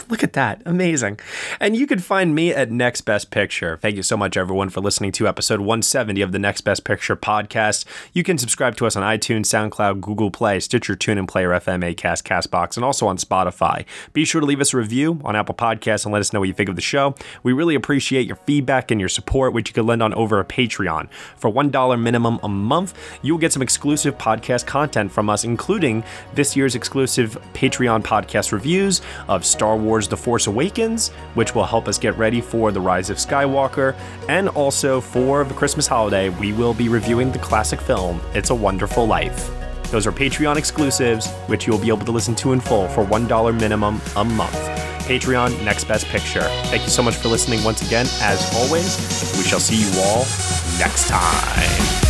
look at that. Amazing. And you can find me at Next Best Picture. Thank you so much, everyone, for listening to episode 170 of the Next Best Picture podcast. You can subscribe to us on iTunes, SoundCloud, Google Play, Stitcher, TuneIn, Player FM, Acast, CastBox, and also on Spotify. Be sure to leave us a review on Apple Podcasts and let us know what you think of the show. We really appreciate your feedback and your support, which you can lend on over at Patreon. For $1 minimum a month, you'll get some exclusive podcast content from us, including this year's exclusive Patreon podcast reviews of Star Wars The Force Awakens, which will help us get ready for The Rise of Skywalker, and also for the Christmas holiday, we will be reviewing the classic film It's a Wonderful Life. Those are Patreon exclusives, which you'll be able to listen to in full for $1 minimum a month. Patreon, Next Best Picture. Thank you so much for listening once again. As always, we shall see you all next time.